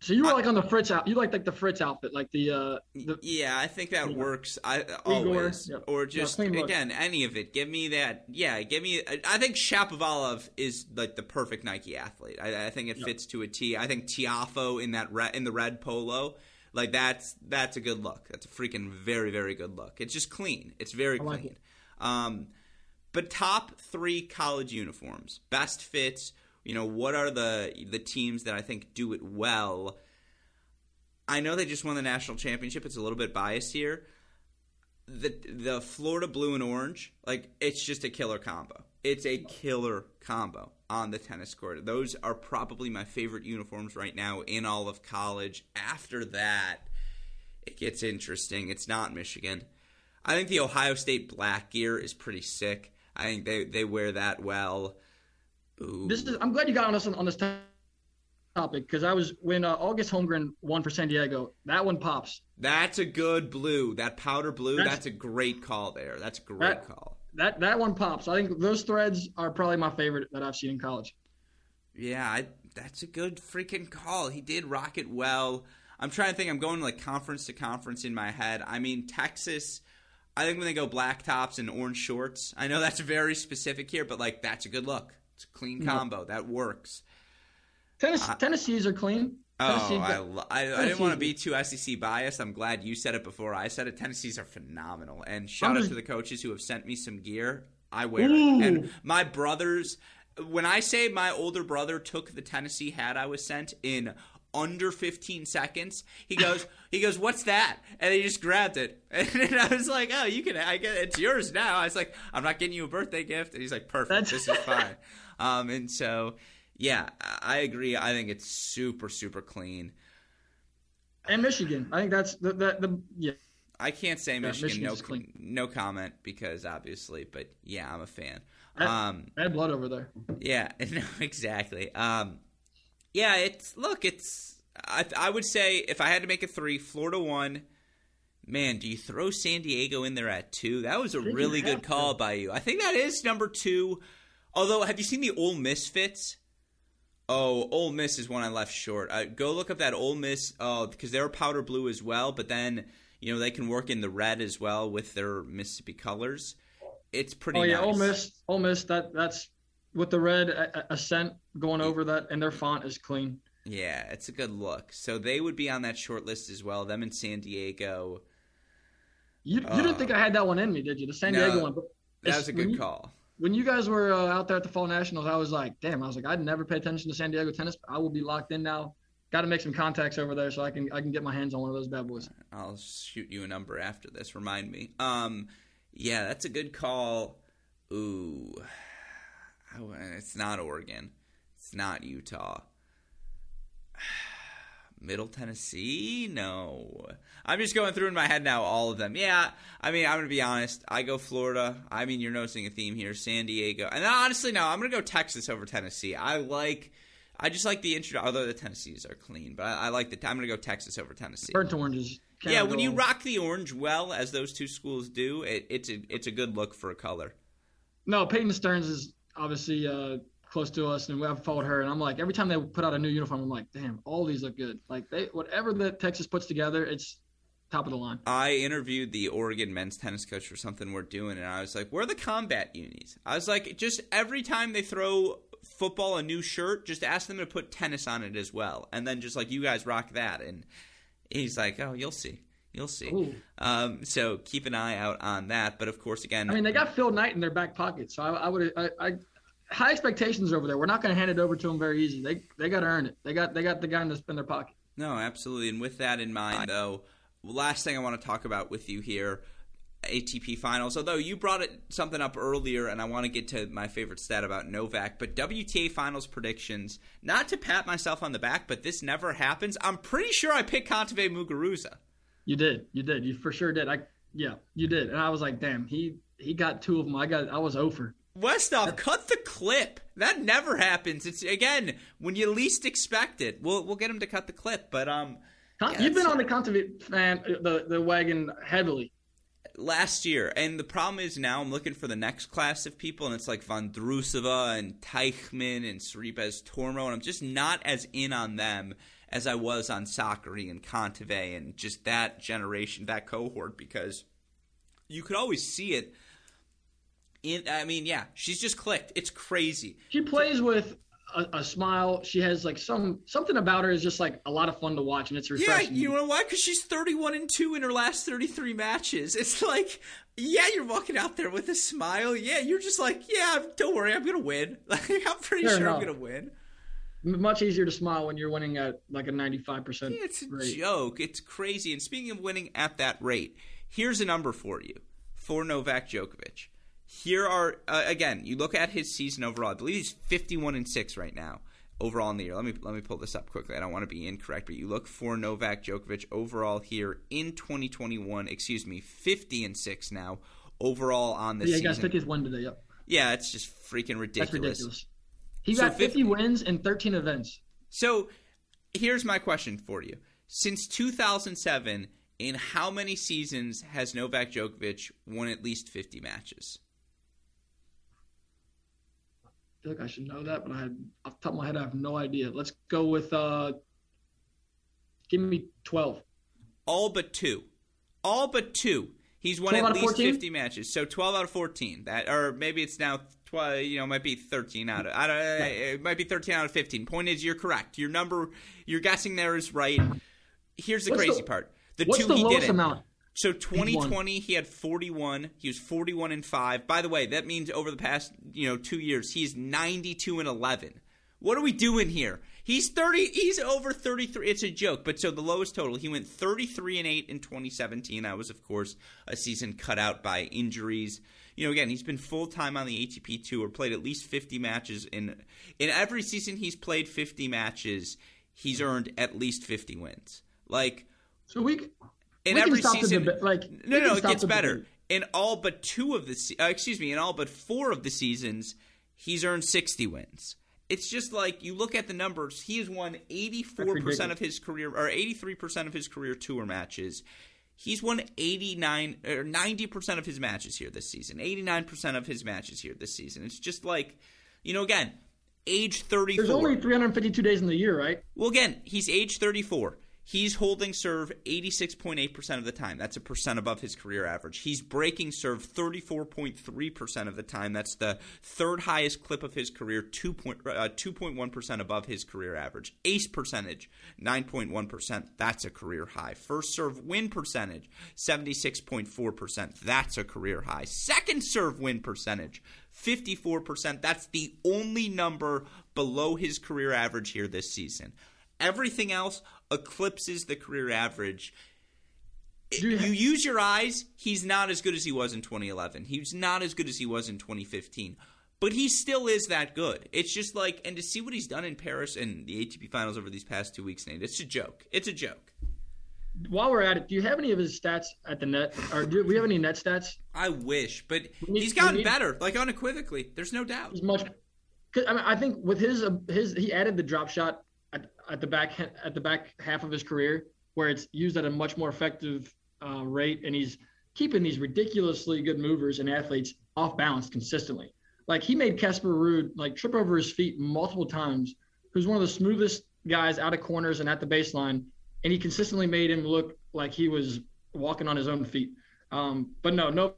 So you were like on the Fritz out. You like like the Fritz outfit, like the. Uh, the yeah, I think that works. I always yep. or just yeah, again any of it. Give me that. Yeah, give me. I think Shapovalov is like the perfect Nike athlete. I, I think it fits yep. to a T. I think Tiafoe in that re, in the red polo, like that's that's a good look. That's a freaking very very good look. It's just clean. It's very I like clean. It. Um, but top three college uniforms, best fits. You know, what are the the teams that I think do it well? I know they just won the national championship. It's a little bit biased here. The the Florida blue and orange, like it's just a killer combo. It's a killer combo on the tennis court. Those are probably my favorite uniforms right now in all of college. After that, it gets interesting. It's not Michigan. I think the Ohio State black gear is pretty sick. I think they, they wear that well. Ooh. This is. I'm glad you got on us on, on this topic because I was when uh, August Holmgren won for San Diego. That one pops. That's a good blue. That powder blue. That's, that's a great call there. That's a great that, call. That that one pops. I think those threads are probably my favorite that I've seen in college. Yeah, I, that's a good freaking call. He did rock it well. I'm trying to think. I'm going like conference to conference in my head. I mean Texas. I think when they go black tops and orange shorts. I know that's very specific here, but like that's a good look. It's a clean combo. Yeah. That works. Tennis, uh, Tennessees are clean. Tennessee, oh, I, lo- I, I didn't want to be too S E C biased. I'm glad you said it before I said it. Tennessees are phenomenal. And shout just, out to the coaches who have sent me some gear. I wear ooh. it. And my brothers, when I say my older brother took the Tennessee hat I was sent in under fifteen seconds, he goes, he goes, what's that? And he just grabbed it. And I was like, oh, you can, I get it's yours now. I was like, I'm not getting you a birthday gift. And he's like, perfect. That's- this is fine. Um, and so, yeah, I agree. I think it's super, super clean. And Michigan, I think that's the the, the yeah. I can't say Michigan. Yeah, no, clean. no comment because obviously, but yeah, I'm a fan. Um, bad blood over there. Yeah, no, exactly. Um, yeah, it's look, it's I I would say if I had to make a three, Florida one. Man, do you throw San Diego in there at two? That was a really good call to. by you. I think that is number two. Although, have you seen the Ole Miss fits? Oh, Ole Miss is one I left short. Uh, go look up that Ole Miss uh, because they're powder blue as well, but then you know they can work in the red as well with their Mississippi colors. It's pretty. Oh yeah, nice. Ole Miss, Ole Miss. That that's with the red a- ascent going over that, and their font is clean. Yeah, it's a good look. So they would be on that short list as well. Them in San Diego. You, you uh, didn't think I had that one in me, did you? The San no, Diego one. But that was a good call. When you guys were uh, out there at the Fall Nationals, I was like, damn, I was like, I'd never pay attention to San Diego tennis. But I will be locked in now. Got to make some contacts over there so I can I can get my hands on one of those bad boys. I'll shoot you a number after this. Remind me. Um, yeah, that's a good call. Ooh. Oh, it's not Oregon. It's not Utah. Middle Tennessee? No. I'm just going through in my head now all of them. Yeah, I mean, I'm going to be honest. I go Florida. I mean, you're noticing a theme here. San Diego. And honestly, no, I'm going to go Texas over Tennessee. I like – I just like the intro – although the Tennessees are clean. But I, I like the – I'm going to go Texas over Tennessee. Burnt oranges. Yeah, when you rock the orange well, as those two schools do, it, it's a it's a good look for a color. No, Peyton Stearns is obviously uh, – close to us, and I've followed her, and I'm like, every time they put out a new uniform, I'm like, damn, all these look good. Like, they whatever that Texas puts together, it's top of the line. I interviewed the Oregon men's tennis coach for something we're doing, and I was like, where are the combat unis? I was like, just every time they throw football a new shirt, just ask them to put tennis on it as well, and then just like, you guys rock that, and he's like, oh, you'll see. You'll see. Um, so keep an eye out on that. But, of course, again – I mean, they got Phil Knight in their back pocket. So I, I would – I, I high expectations over there. We're not going to hand it over to them very easy. They they got to earn it. They got they got the guy in their pocket. No, absolutely. And with that in mind, though, last thing I want to talk about with you here, A T P Finals. Although you brought it, something up earlier, and I want to get to my favorite stat about Novak. But W T A Finals predictions, not to pat myself on the back, but this never happens. I'm pretty sure I picked Kantave Muguruza. You did. You did. You for sure did. I Yeah, you did. And I was like, damn, he, he got two of them. I got I was oh for. Westhoff, cut the clip. That never happens. It's, again, when you least expect it. We'll we'll get him to cut the clip. But um, Con- yeah, you've been on the Kantave fan the, the wagon heavily. Last year. And the problem is now I'm looking for the next class of people, and it's like Vondrousova and Teichmann and Cerebes Tormo, and I'm just not as in on them as I was on Sakkari and Kantave and just that generation, that cohort, because you could always see it. In, I mean, yeah, she's just clicked. It's crazy. She plays with a, a smile. She has like some something about her is just like a lot of fun to watch, and it's refreshing. Yeah, you know why? Because she's thirty-one and two in her last thirty-three matches. It's like, yeah, you're walking out there with a smile. Yeah, you're just like, yeah, don't worry, I'm gonna win. Like, I'm pretty Fair sure enough. I'm gonna win. Much easier to smile when you're winning at like a ninety-five percent. Yeah, it's a rate. Joke. It's crazy. And speaking of winning at that rate, here's a number for you for Novak Djokovic. Here are uh, again. You look at his season overall. I believe he's fifty-one and six right now overall in the year. Let me let me pull this up quickly. I don't want to be incorrect, but you look for Novak Djokovic overall here in twenty twenty-one. Excuse me, fifty and six now overall on this. Yeah, you guys pick his win today. Yep. Yeah, it's just freaking ridiculous. That's ridiculous. He got so fifty, fifty wins in thirteen events. So here's my question for you: since two thousand seven, in how many seasons has Novak Djokovic won at least fifty matches? I feel like I should know that, but I had, off the top of my head, I have no idea. Let's go with, uh, give me twelve. All but two. All but two. He's won at least fifty matches. So twelve out of fourteen. That, or maybe it's now, tw- you know, might be thirteen out of, I don't, yeah. It might be thirteen out of fifteen. Point is, you're correct. Your number, you're guessing there is right. Here's the what's crazy the, part. The what's two the he lowest didn't. Amount? So twenty twenty, he had forty-one. He was forty-one and five. By the way, that means over the past, you know, two years, he's ninety-two and eleven. What are we doing here? He's thirty. He's over thirty-three. It's a joke. But so the lowest total, he went thirty-three and eight in twenty seventeen. That was, of course, a season cut out by injuries. You know, again, he's been full time on the A T P tour, played at least fifty matches in in every season. He's played fifty matches. He's earned at least fifty wins. Like, so we. In we every season, deba- like, no, no, it gets better. Debate. In all but two of the, se- uh, excuse me, in all but four of the seasons, he's earned sixty wins. It's just like you look at the numbers. He has won eighty-four percent of his career, or eighty-three percent of his career tour matches. He's won eighty-nine or ninety percent of his matches here this season. Eighty-nine percent of his matches here this season. It's just like, you know, again, age thirty-four. There's only three hundred fifty-two days in the year, right? Well, again, he's age thirty-four. He's holding serve eighty-six point eight percent of the time. That's a percent above his career average. He's breaking serve thirty-four point three percent of the time. That's the third highest clip of his career, two point one percent above his career average. Ace percentage, nine point one percent. That's a career high. First serve win percentage, seventy-six point four percent. That's a career high. Second serve win percentage, fifty-four percent. That's the only number below his career average here this season. Everything else eclipses the career average. You use your eyes, he's not as good as he was in twenty eleven. He's not as good as he was in twenty fifteen. But he still is that good. It's just like, and to see what he's done in Paris and the A T P Finals over these past two weeks, Nate, it's a joke. It's a joke. While we're at it, do you have any of his stats at the net? Or do we have any net stats? I wish, but need, he's gotten need, better, like unequivocally. There's no doubt. He's much, I mean, I think with his his he added the drop shot At, at the back at the back half of his career, where it's used at a much more effective uh, rate, and he's keeping these ridiculously good movers and athletes off balance consistently. Like, he made Casper Ruud like trip over his feet multiple times, who's one of the smoothest guys out of corners and at the baseline, and he consistently made him look like he was walking on his own feet. Um, but no, no,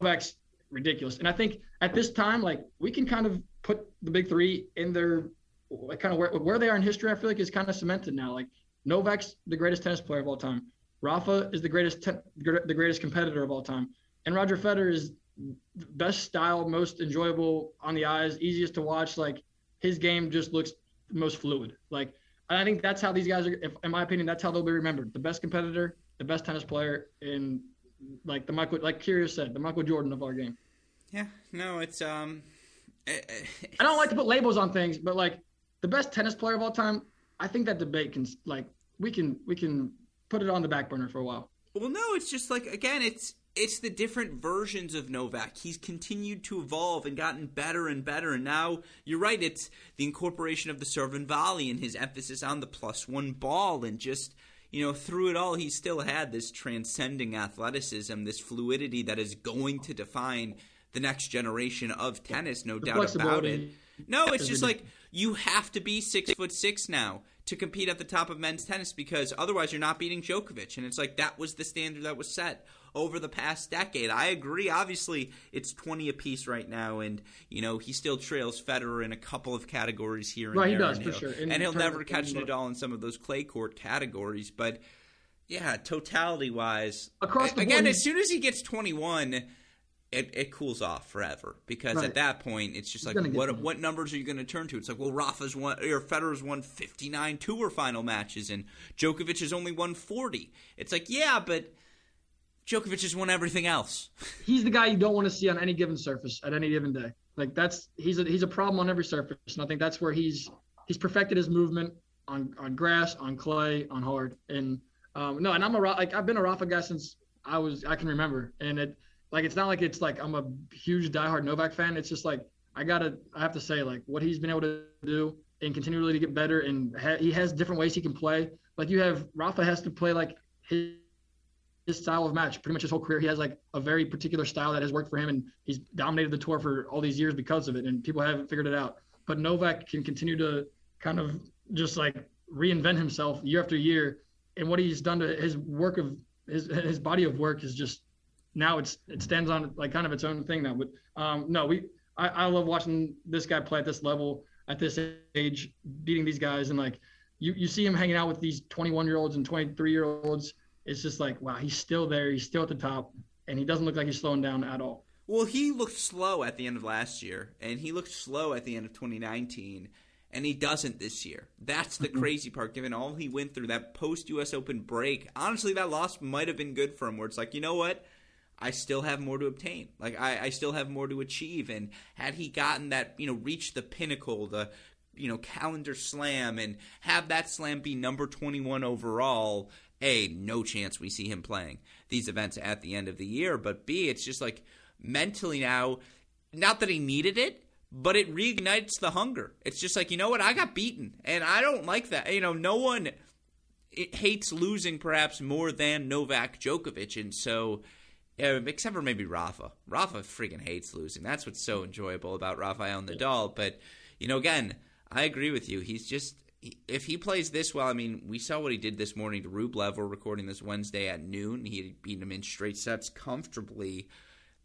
Novak's ridiculous. And I think at this time, like, we can kind of put the big three in their kind of where, where they are in history. I feel like is kind of cemented now. Like, Novak's the greatest tennis player of all time. Rafa is the greatest te- the greatest competitor of all time, and Roger Federer is best style, most enjoyable on the eyes, easiest to watch. Like, his game just looks most fluid. Like, I think that's how these guys are, if, in my opinion, that's how they'll be remembered. The best competitor, the best tennis player, and like the Michael, like Kyrgios said, the Michael Jordan of our game. Yeah, no, it's um. It's... I don't like to put labels on things, but like the best tennis player of all time, I think that debate can like we can we can put it on the back burner for a while. Well, no, it's just like again, it's. It's the different versions of Novak. He's continued to evolve and gotten better and better. And now, you're right, it's the incorporation of the serve and volley and his emphasis on the plus one ball. And just, you know, through it all, he still had this transcending athleticism, this fluidity that is going to define the next generation of tennis, no doubt about it. No, it's just like you have to be six foot six now to compete at the top of men's tennis because otherwise you're not beating Djokovic. And it's like that was the standard that was set over the past decade. I agree. Obviously, it's twenty apiece right now, and you know he still trails Federer in a couple of categories here and right, there. He does, and for sure. And, and he'll never catch Nadal in some of those clay court categories. But yeah, totality wise, across the again, board, as soon as he gets twenty-one, it, it cools off forever because right. at that point, it's just He's like what what numbers are you going to turn to? It's like, well, Rafa's won or Federer's won fifty-nine tour final matches, and Djokovic has only won forty. It's like, yeah, but Djokovic has won everything else. He's the guy you don't want to see on any given surface at any given day. Like that's he's a he's a problem on every surface, and I think that's where he's he's perfected his movement on, on grass, on clay, on hard. And um, no, and I'm a like I've been a Rafa guy since I was I can remember. And it like it's not like it's like I'm a huge diehard Novak fan. It's just like I gotta I have to say like what he's been able to do and continually to get better. And ha- he has different ways he can play. Like you have Rafa has to play like his. his style of match pretty much his whole career. He has like a very particular style that has worked for him, and he's dominated the tour for all these years because of it, and people haven't figured it out. But Novak can continue to kind of just like reinvent himself year after year, and what he's done to his work of his his body of work is just now it's it stands on like kind of its own thing now. But um no we I, I love watching this guy play at this level at this age, beating these guys, and like you you see him hanging out with these twenty-one year olds and twenty-three year olds. It's just like, wow, he's still there. He's still at the top, and he doesn't look like he's slowing down at all. Well, he looked slow at the end of last year, and he looked slow at the end of twenty nineteen, and he doesn't this year. That's the crazy part, given all he went through, that post-U S Open break. Honestly, that loss might have been good for him, where it's like, you know what? I still have more to obtain. Like, I, I still have more to achieve. And had he gotten that, you know, reached the pinnacle, the, you know, calendar slam, and have that slam be number twenty-one overall – A, no chance we see him playing these events at the end of the year. But B, it's just like mentally now, not that he needed it, but it reignites the hunger. It's just like, you know what? I got beaten, and I don't like that. You know, no one it hates losing perhaps more than Novak Djokovic. And so, except for maybe Rafa. Rafa freaking hates losing. That's what's so enjoyable about Rafael Nadal. But, you know, again, I agree with you. He's just... If he plays this well, I mean, we saw what he did this morning to Rublev. We're recording this Wednesday at noon. He had beaten him in straight sets comfortably.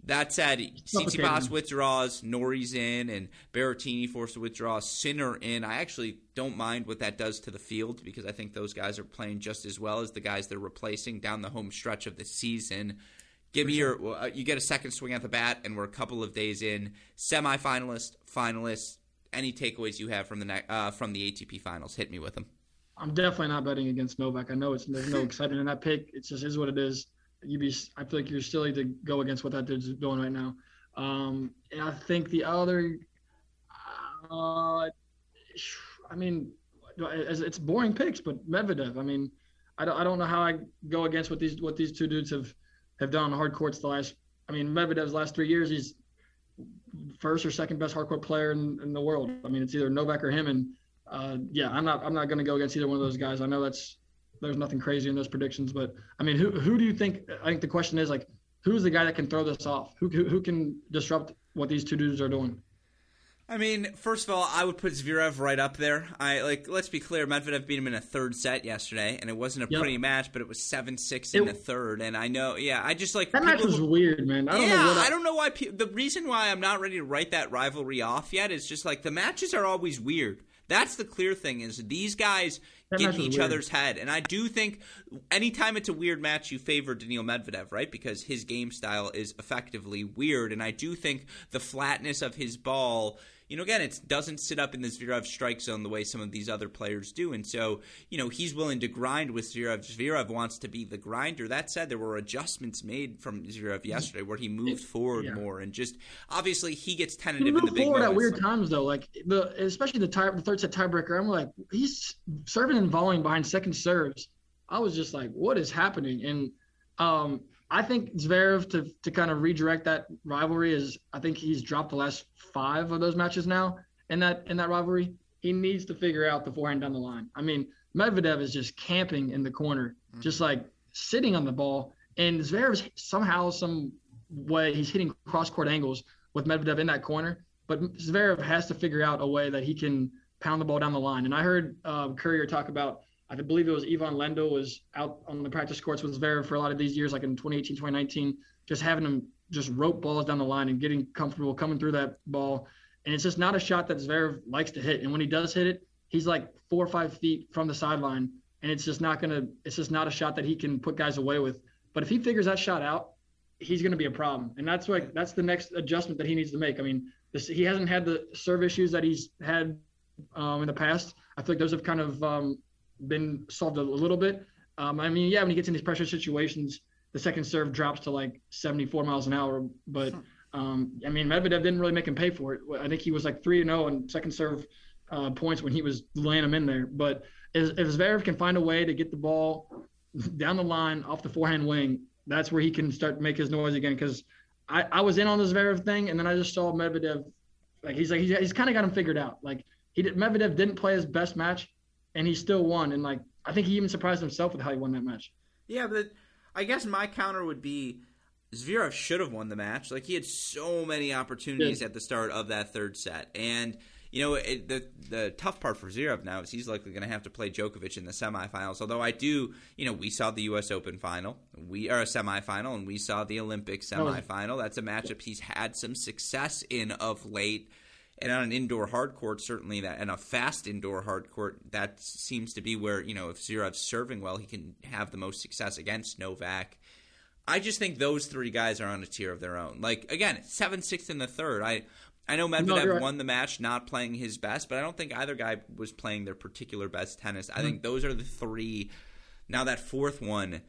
That said, Tsitsipas withdraws, Nori's in, and Berrettini forced to withdraw, Sinner in. I actually don't mind what that does to the field because I think those guys are playing just as well as the guys they're replacing down the home stretch of the season. Give me your – you get a second swing at the bat, and we're a couple of days in. Semifinalist, finalist. Any takeaways you have from the uh, from the A T P Finals? Hit me with them. I'm definitely not betting against Novak. I know it's there's no excitement in that pick. It just is what it is. You be I feel like you're silly to go against what that dude's doing right now. Um, and I think the other, uh, I mean, it's boring picks, but Medvedev. I mean, I don't I don't know how I go against what these what these two dudes have have done on hard courts the last. I mean, Medvedev's last three years, he's first or second best hardcourt player in, in the world. I mean, it's either Novak or him. And uh, yeah, I'm not I'm not going to go against either one of those guys. I know that's there's nothing crazy in those predictions, but I mean, who who do you think? I think the question is like, who's the guy that can throw this off? Who who, who can disrupt what these two dudes are doing? I mean, first of all, I would put Zverev right up there. I like. Let's be clear, Medvedev beat him in a third set yesterday, and it wasn't a yep. pretty match, but it was seven six in it, the third. And I know, yeah, I just like that match was who, weird, man. I don't yeah, know what I, I don't know why. Pe- the reason why I'm not ready to write that rivalry off yet is just like the matches are always weird. That's the clear thing is these guys that get in each weird. other's head. And I do think anytime it's a weird match, you favor Daniil Medvedev, right? Because his game style is effectively weird. And I do think the flatness of his ball, you know, again, it doesn't sit up in the Zverev strike zone the way some of these other players do. And so, you know, he's willing to grind with Zverev. Zverev wants to be the grinder. That said, there were adjustments made from Zverev yesterday where he moved forward yeah. more. And just obviously he gets tentative in the big forward at weird like, times, though. Like, the, especially the, tie, the third set tiebreaker, I'm like, he's serving and volleying behind second serves. I was just like, what is happening? And um, I think Zverev, to to kind of redirect that rivalry, is I think he's dropped the last five of those matches now in that in that rivalry. He needs to figure out the forehand down the line. I mean, Medvedev is just camping in the corner, mm-hmm. just like sitting on the ball. And Zverev somehow, some way, he's hitting cross-court angles with Medvedev in that corner. But Zverev has to figure out a way that he can pound the ball down the line. And I heard uh, Courier talk about, I believe it was Ivan Lendl was out on the practice courts with Zverev for a lot of these years, like in twenty eighteen, twenty nineteen, just having him just rope balls down the line and getting comfortable coming through that ball. And it's just not a shot that Zverev likes to hit. And when he does hit it, he's like four or five feet from the sideline. And it's just not going to, it's just not a shot that he can put guys away with. But if he figures that shot out, he's going to be a problem. And that's like, that's the next adjustment that he needs to make. I mean, this, he hasn't had the serve issues that he's had um, in the past. I feel like those have kind of, um, been solved a little bit. Um, I mean, yeah, when he gets in these pressure situations, the second serve drops to like seventy-four miles an hour. But um, I mean, Medvedev didn't really make him pay for it. I think he was like three and zero on second serve uh, points when he was laying him in there. But if, if Zverev can find a way to get the ball down the line off the forehand wing, that's where he can start to make his noise again. Because I, I was in on the Zverev thing, and then I just saw Medvedev, like he's like he's, he's kind of got him figured out. Like he did, Medvedev didn't play his best match. And he still won. And, like, I think he even surprised himself with how he won that match. Yeah, but I guess my counter would be Zverev should have won the match. Like, he had so many opportunities yeah. at the start of that third set. And, you know, it, the the tough part for Zverev now is he's likely going to have to play Djokovic in the semifinals. Although I do, you know, we saw the U S Open final, we are a semifinal, and we saw the Olympic semifinal. Oh. That's a matchup he's had some success in of late. And on an indoor hard court, certainly that, and a fast indoor hard court, that seems to be where, you know, if Zverev's serving well, he can have the most success against Novak. I just think those three guys are on a tier of their own. Like, again, seven six in the third. I I know Medvedev no, right. won the match not playing his best, but I don't think either guy was playing their particular best tennis. Mm-hmm. I think those are the three. Now that fourth one,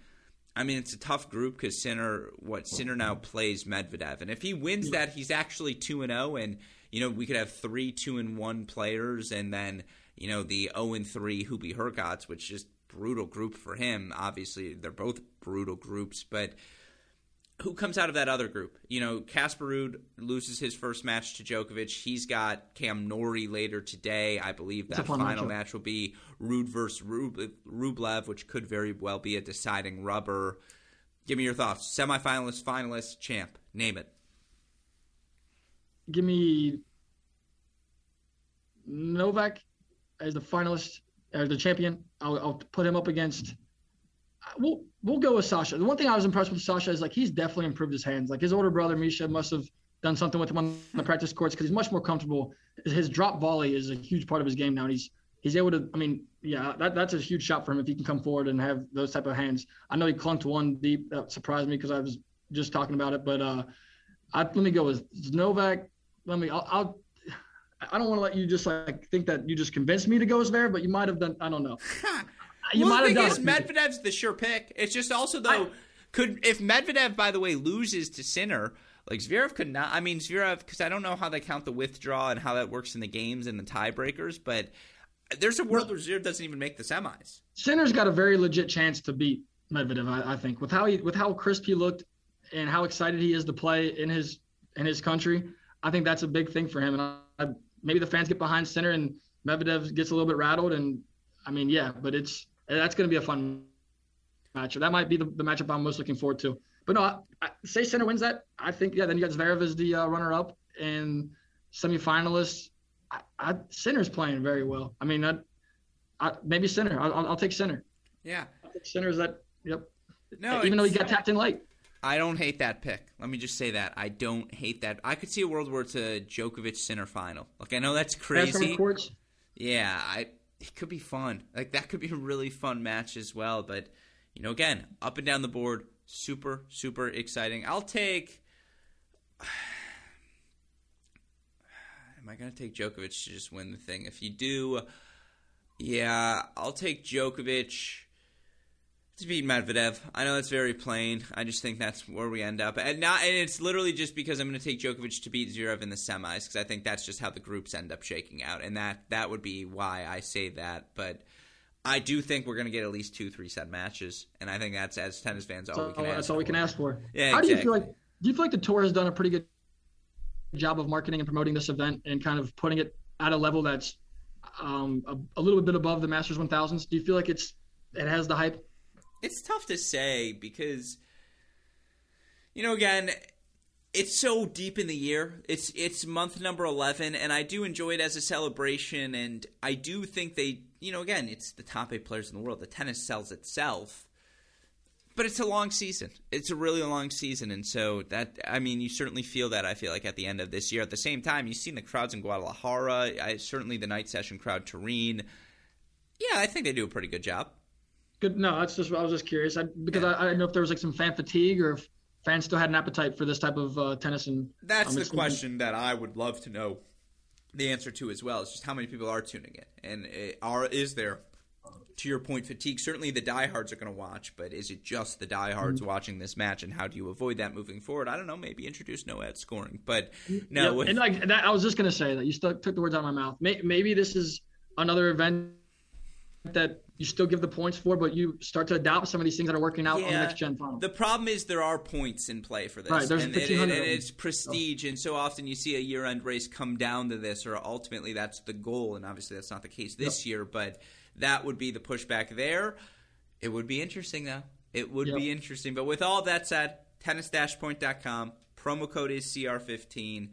I mean, it's a tough group because Sinner, what, Sinner now plays Medvedev. And if he wins yeah. that, he's actually two and oh and – you know, we could have three two and one players and then, you know, the oh and three Hubi Hurkacz, which is brutal group for him. Obviously, they're both brutal groups, but who comes out of that other group? You know, Casper Ruud loses his first match to Djokovic. He's got Cam Nori later today. I believe that final matchup. match will be Ruud versus Rublev, which could very well be a deciding rubber. Give me your thoughts. Semifinalist, finalist, champ. Name it. Give me Novak as the finalist or the champion. I'll, I'll put him up against. We'll we'll go with Sasha. The one thing I was impressed with Sasha is like he's definitely improved his hands. Like his older brother Misha must have done something with him on the practice courts because he's much more comfortable. His drop volley is a huge part of his game now, and he's he's able to. I mean, yeah, that that's a huge shot for him if he can come forward and have those type of hands. I know he clunked one deep. That surprised me because I was just talking about it. But uh, I, let me go with Novak. Let me. I'll. I'll I don't want to let you just like think that you just convinced me to go Zverev, but you might have done. I don't know. You well, might the thing have done. Is, Medvedev's the sure pick. It's just also though, I, could if Medvedev, by the way, loses to Sinner, like Zverev could not. I mean Zverev, because I don't know how they count the withdraw and how that works in the games and the tiebreakers, but there's a world where Zverev doesn't even make the semis. Sinner's got a very legit chance to beat Medvedev, I, I think, with how he, with how crisp he looked and how excited he is to play in his in his country. I think that's a big thing for him. And I, I, maybe the fans get behind Sinner and Medvedev gets a little bit rattled. And I mean, yeah, but it's, that's going to be a fun matchup. That might be the, the matchup I'm most looking forward to, but no, I, I, say Sinner wins that. I think, yeah, then you got Zverev as the uh, runner up and semifinalists. I, I, Sinner's playing very well. I mean, I, I, maybe Sinner, I'll, I'll take Sinner. Yeah. I'll take Sinner is that. Yep. No, even though he got tapped in late. I don't hate that pick. Let me just say that. I don't hate that. I could see a world where it's a Djokovic Sinner final. Like, I know that's crazy. That's yeah, I it could be fun. Like, that could be a really fun match as well. But, you know, again, up and down the board, super, super exciting. I'll take... Am I going to take Djokovic to just win the thing? If you do, yeah, I'll take Djokovic to beat Medvedev. I know that's very plain. I just think that's where we end up. And not, and it's literally just because I'm going to take Djokovic to beat Zverev in the semis, because I think that's just how the groups end up shaking out. And that, that would be why I say that. But I do think we're going to get at least two three-set matches. And I think that's, as tennis fans, all so, we can ask That's all for. we can ask for. Yeah, how exactly. do you feel like do you feel like the tour has done a pretty good job of marketing and promoting this event and kind of putting it at a level that's um, a, a little bit above the Masters one thousands? Do you feel like it's it has the hype? It's tough to say because, you know, again, it's so deep in the year. It's it's month number eleven, and I do enjoy it as a celebration. And I do think they, you know, again, it's the top eight players in the world. The tennis sells itself. But it's a long season. It's a really long season. And so that, I mean, you certainly feel that, I feel like, at the end of this year. At the same time, you've seen the crowds in Guadalajara, I, certainly the night session crowd, Turin. Yeah, I think they do a pretty good job. Good. No, that's just, I was just curious I, because yeah. I, I didn't know if there was like some fan fatigue or if fans still had an appetite for this type of uh, tennis. And that's um, the question that I would love to know the answer to as well. Is just how many people are tuning in, and it, are is there, to your point, fatigue? Certainly the diehards are going to watch, but is it just the diehards mm-hmm. watching this match, and how do you avoid that moving forward? I don't know. Maybe introduce no ad scoring, but no. Yeah, if, and like that, I was just going to say that you still took the words out of my mouth. Maybe, maybe this is another event that you still give the points for, but you start to adopt some of these things that are working out yeah. on the next gen final. The problem is there are points in play for this. Right, there's and, and, and, and it's prestige, so. and so often you see a year-end race come down to this, or ultimately that's the goal, and obviously that's not the case this no. year, but that would be the pushback there. It would be interesting, though. It would yep. be interesting. But with all that said, tennis point dot com, promo code is C R fifteen.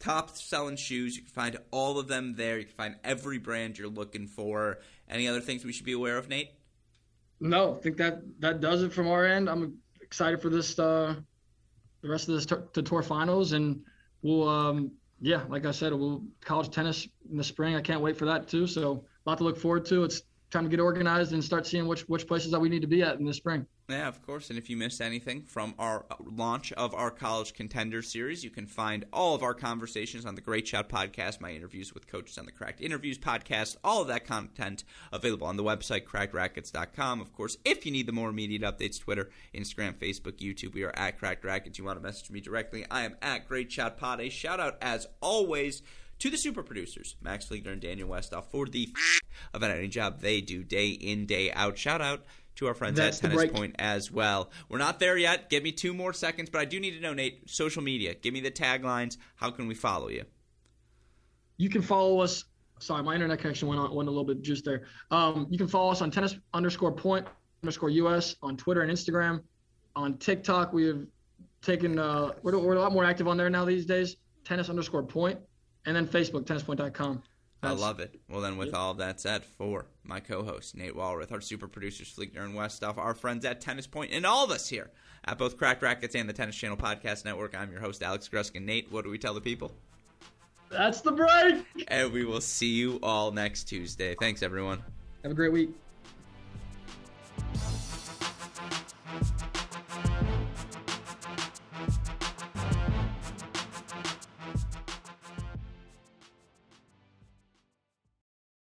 Top selling shoes. You can find all of them there. You can find every brand you're looking for. Any other things we should be aware of, Nate? No, I think that that does it from our end. I'm excited for this, uh, the rest of this t- the tour finals, and we'll, um, yeah, like I said, we'll college tennis in the spring. I can't wait for that too. So a lot to look forward to. It's time to get organized and start seeing which which places that we need to be at in the spring. Yeah, of course. And if you missed anything from our launch of our College Contender Series, you can find all of our conversations on the Great Shot Podcast, my interviews with coaches on the Cracked Interviews Podcast, all of that content available on the website, cracked rackets dot com. Of course, if you need the more immediate updates, Twitter, Instagram, Facebook, YouTube, we are at Cracked Rackets. You want to message me directly, I am at Great Shot Pod. A shout out, as always, to the super producers, Max Fleegner and Daniel Westhoff, for the f- of any job they do day in, day out. Shout out to our friends That's at Tennis Point as well. We're not there yet. Give me two more seconds, but I do need to know, Nate, social media. Give me the taglines. How can we follow you? You can follow us. Sorry, my internet connection went on, went a little bit juiced there. Um, you can follow us on tennis underscore point underscore US on Twitter and Instagram. On TikTok, we have taken uh, – we're, we're a lot more active on there now these days, tennis underscore point. And then Facebook, tennis point dot com. I love it. Well, then, with all that said, for my co-host, Nate Walroth, our super producers, Fleegner and Westhoff, our friends at Tennis Point, and all of us here at both Cracked Rackets and the Tennis Channel Podcast Network, I'm your host, Alex Gruskin. Nate, what do we tell the people? That's the break! And we will see you all next Tuesday. Thanks, everyone. Have a great week.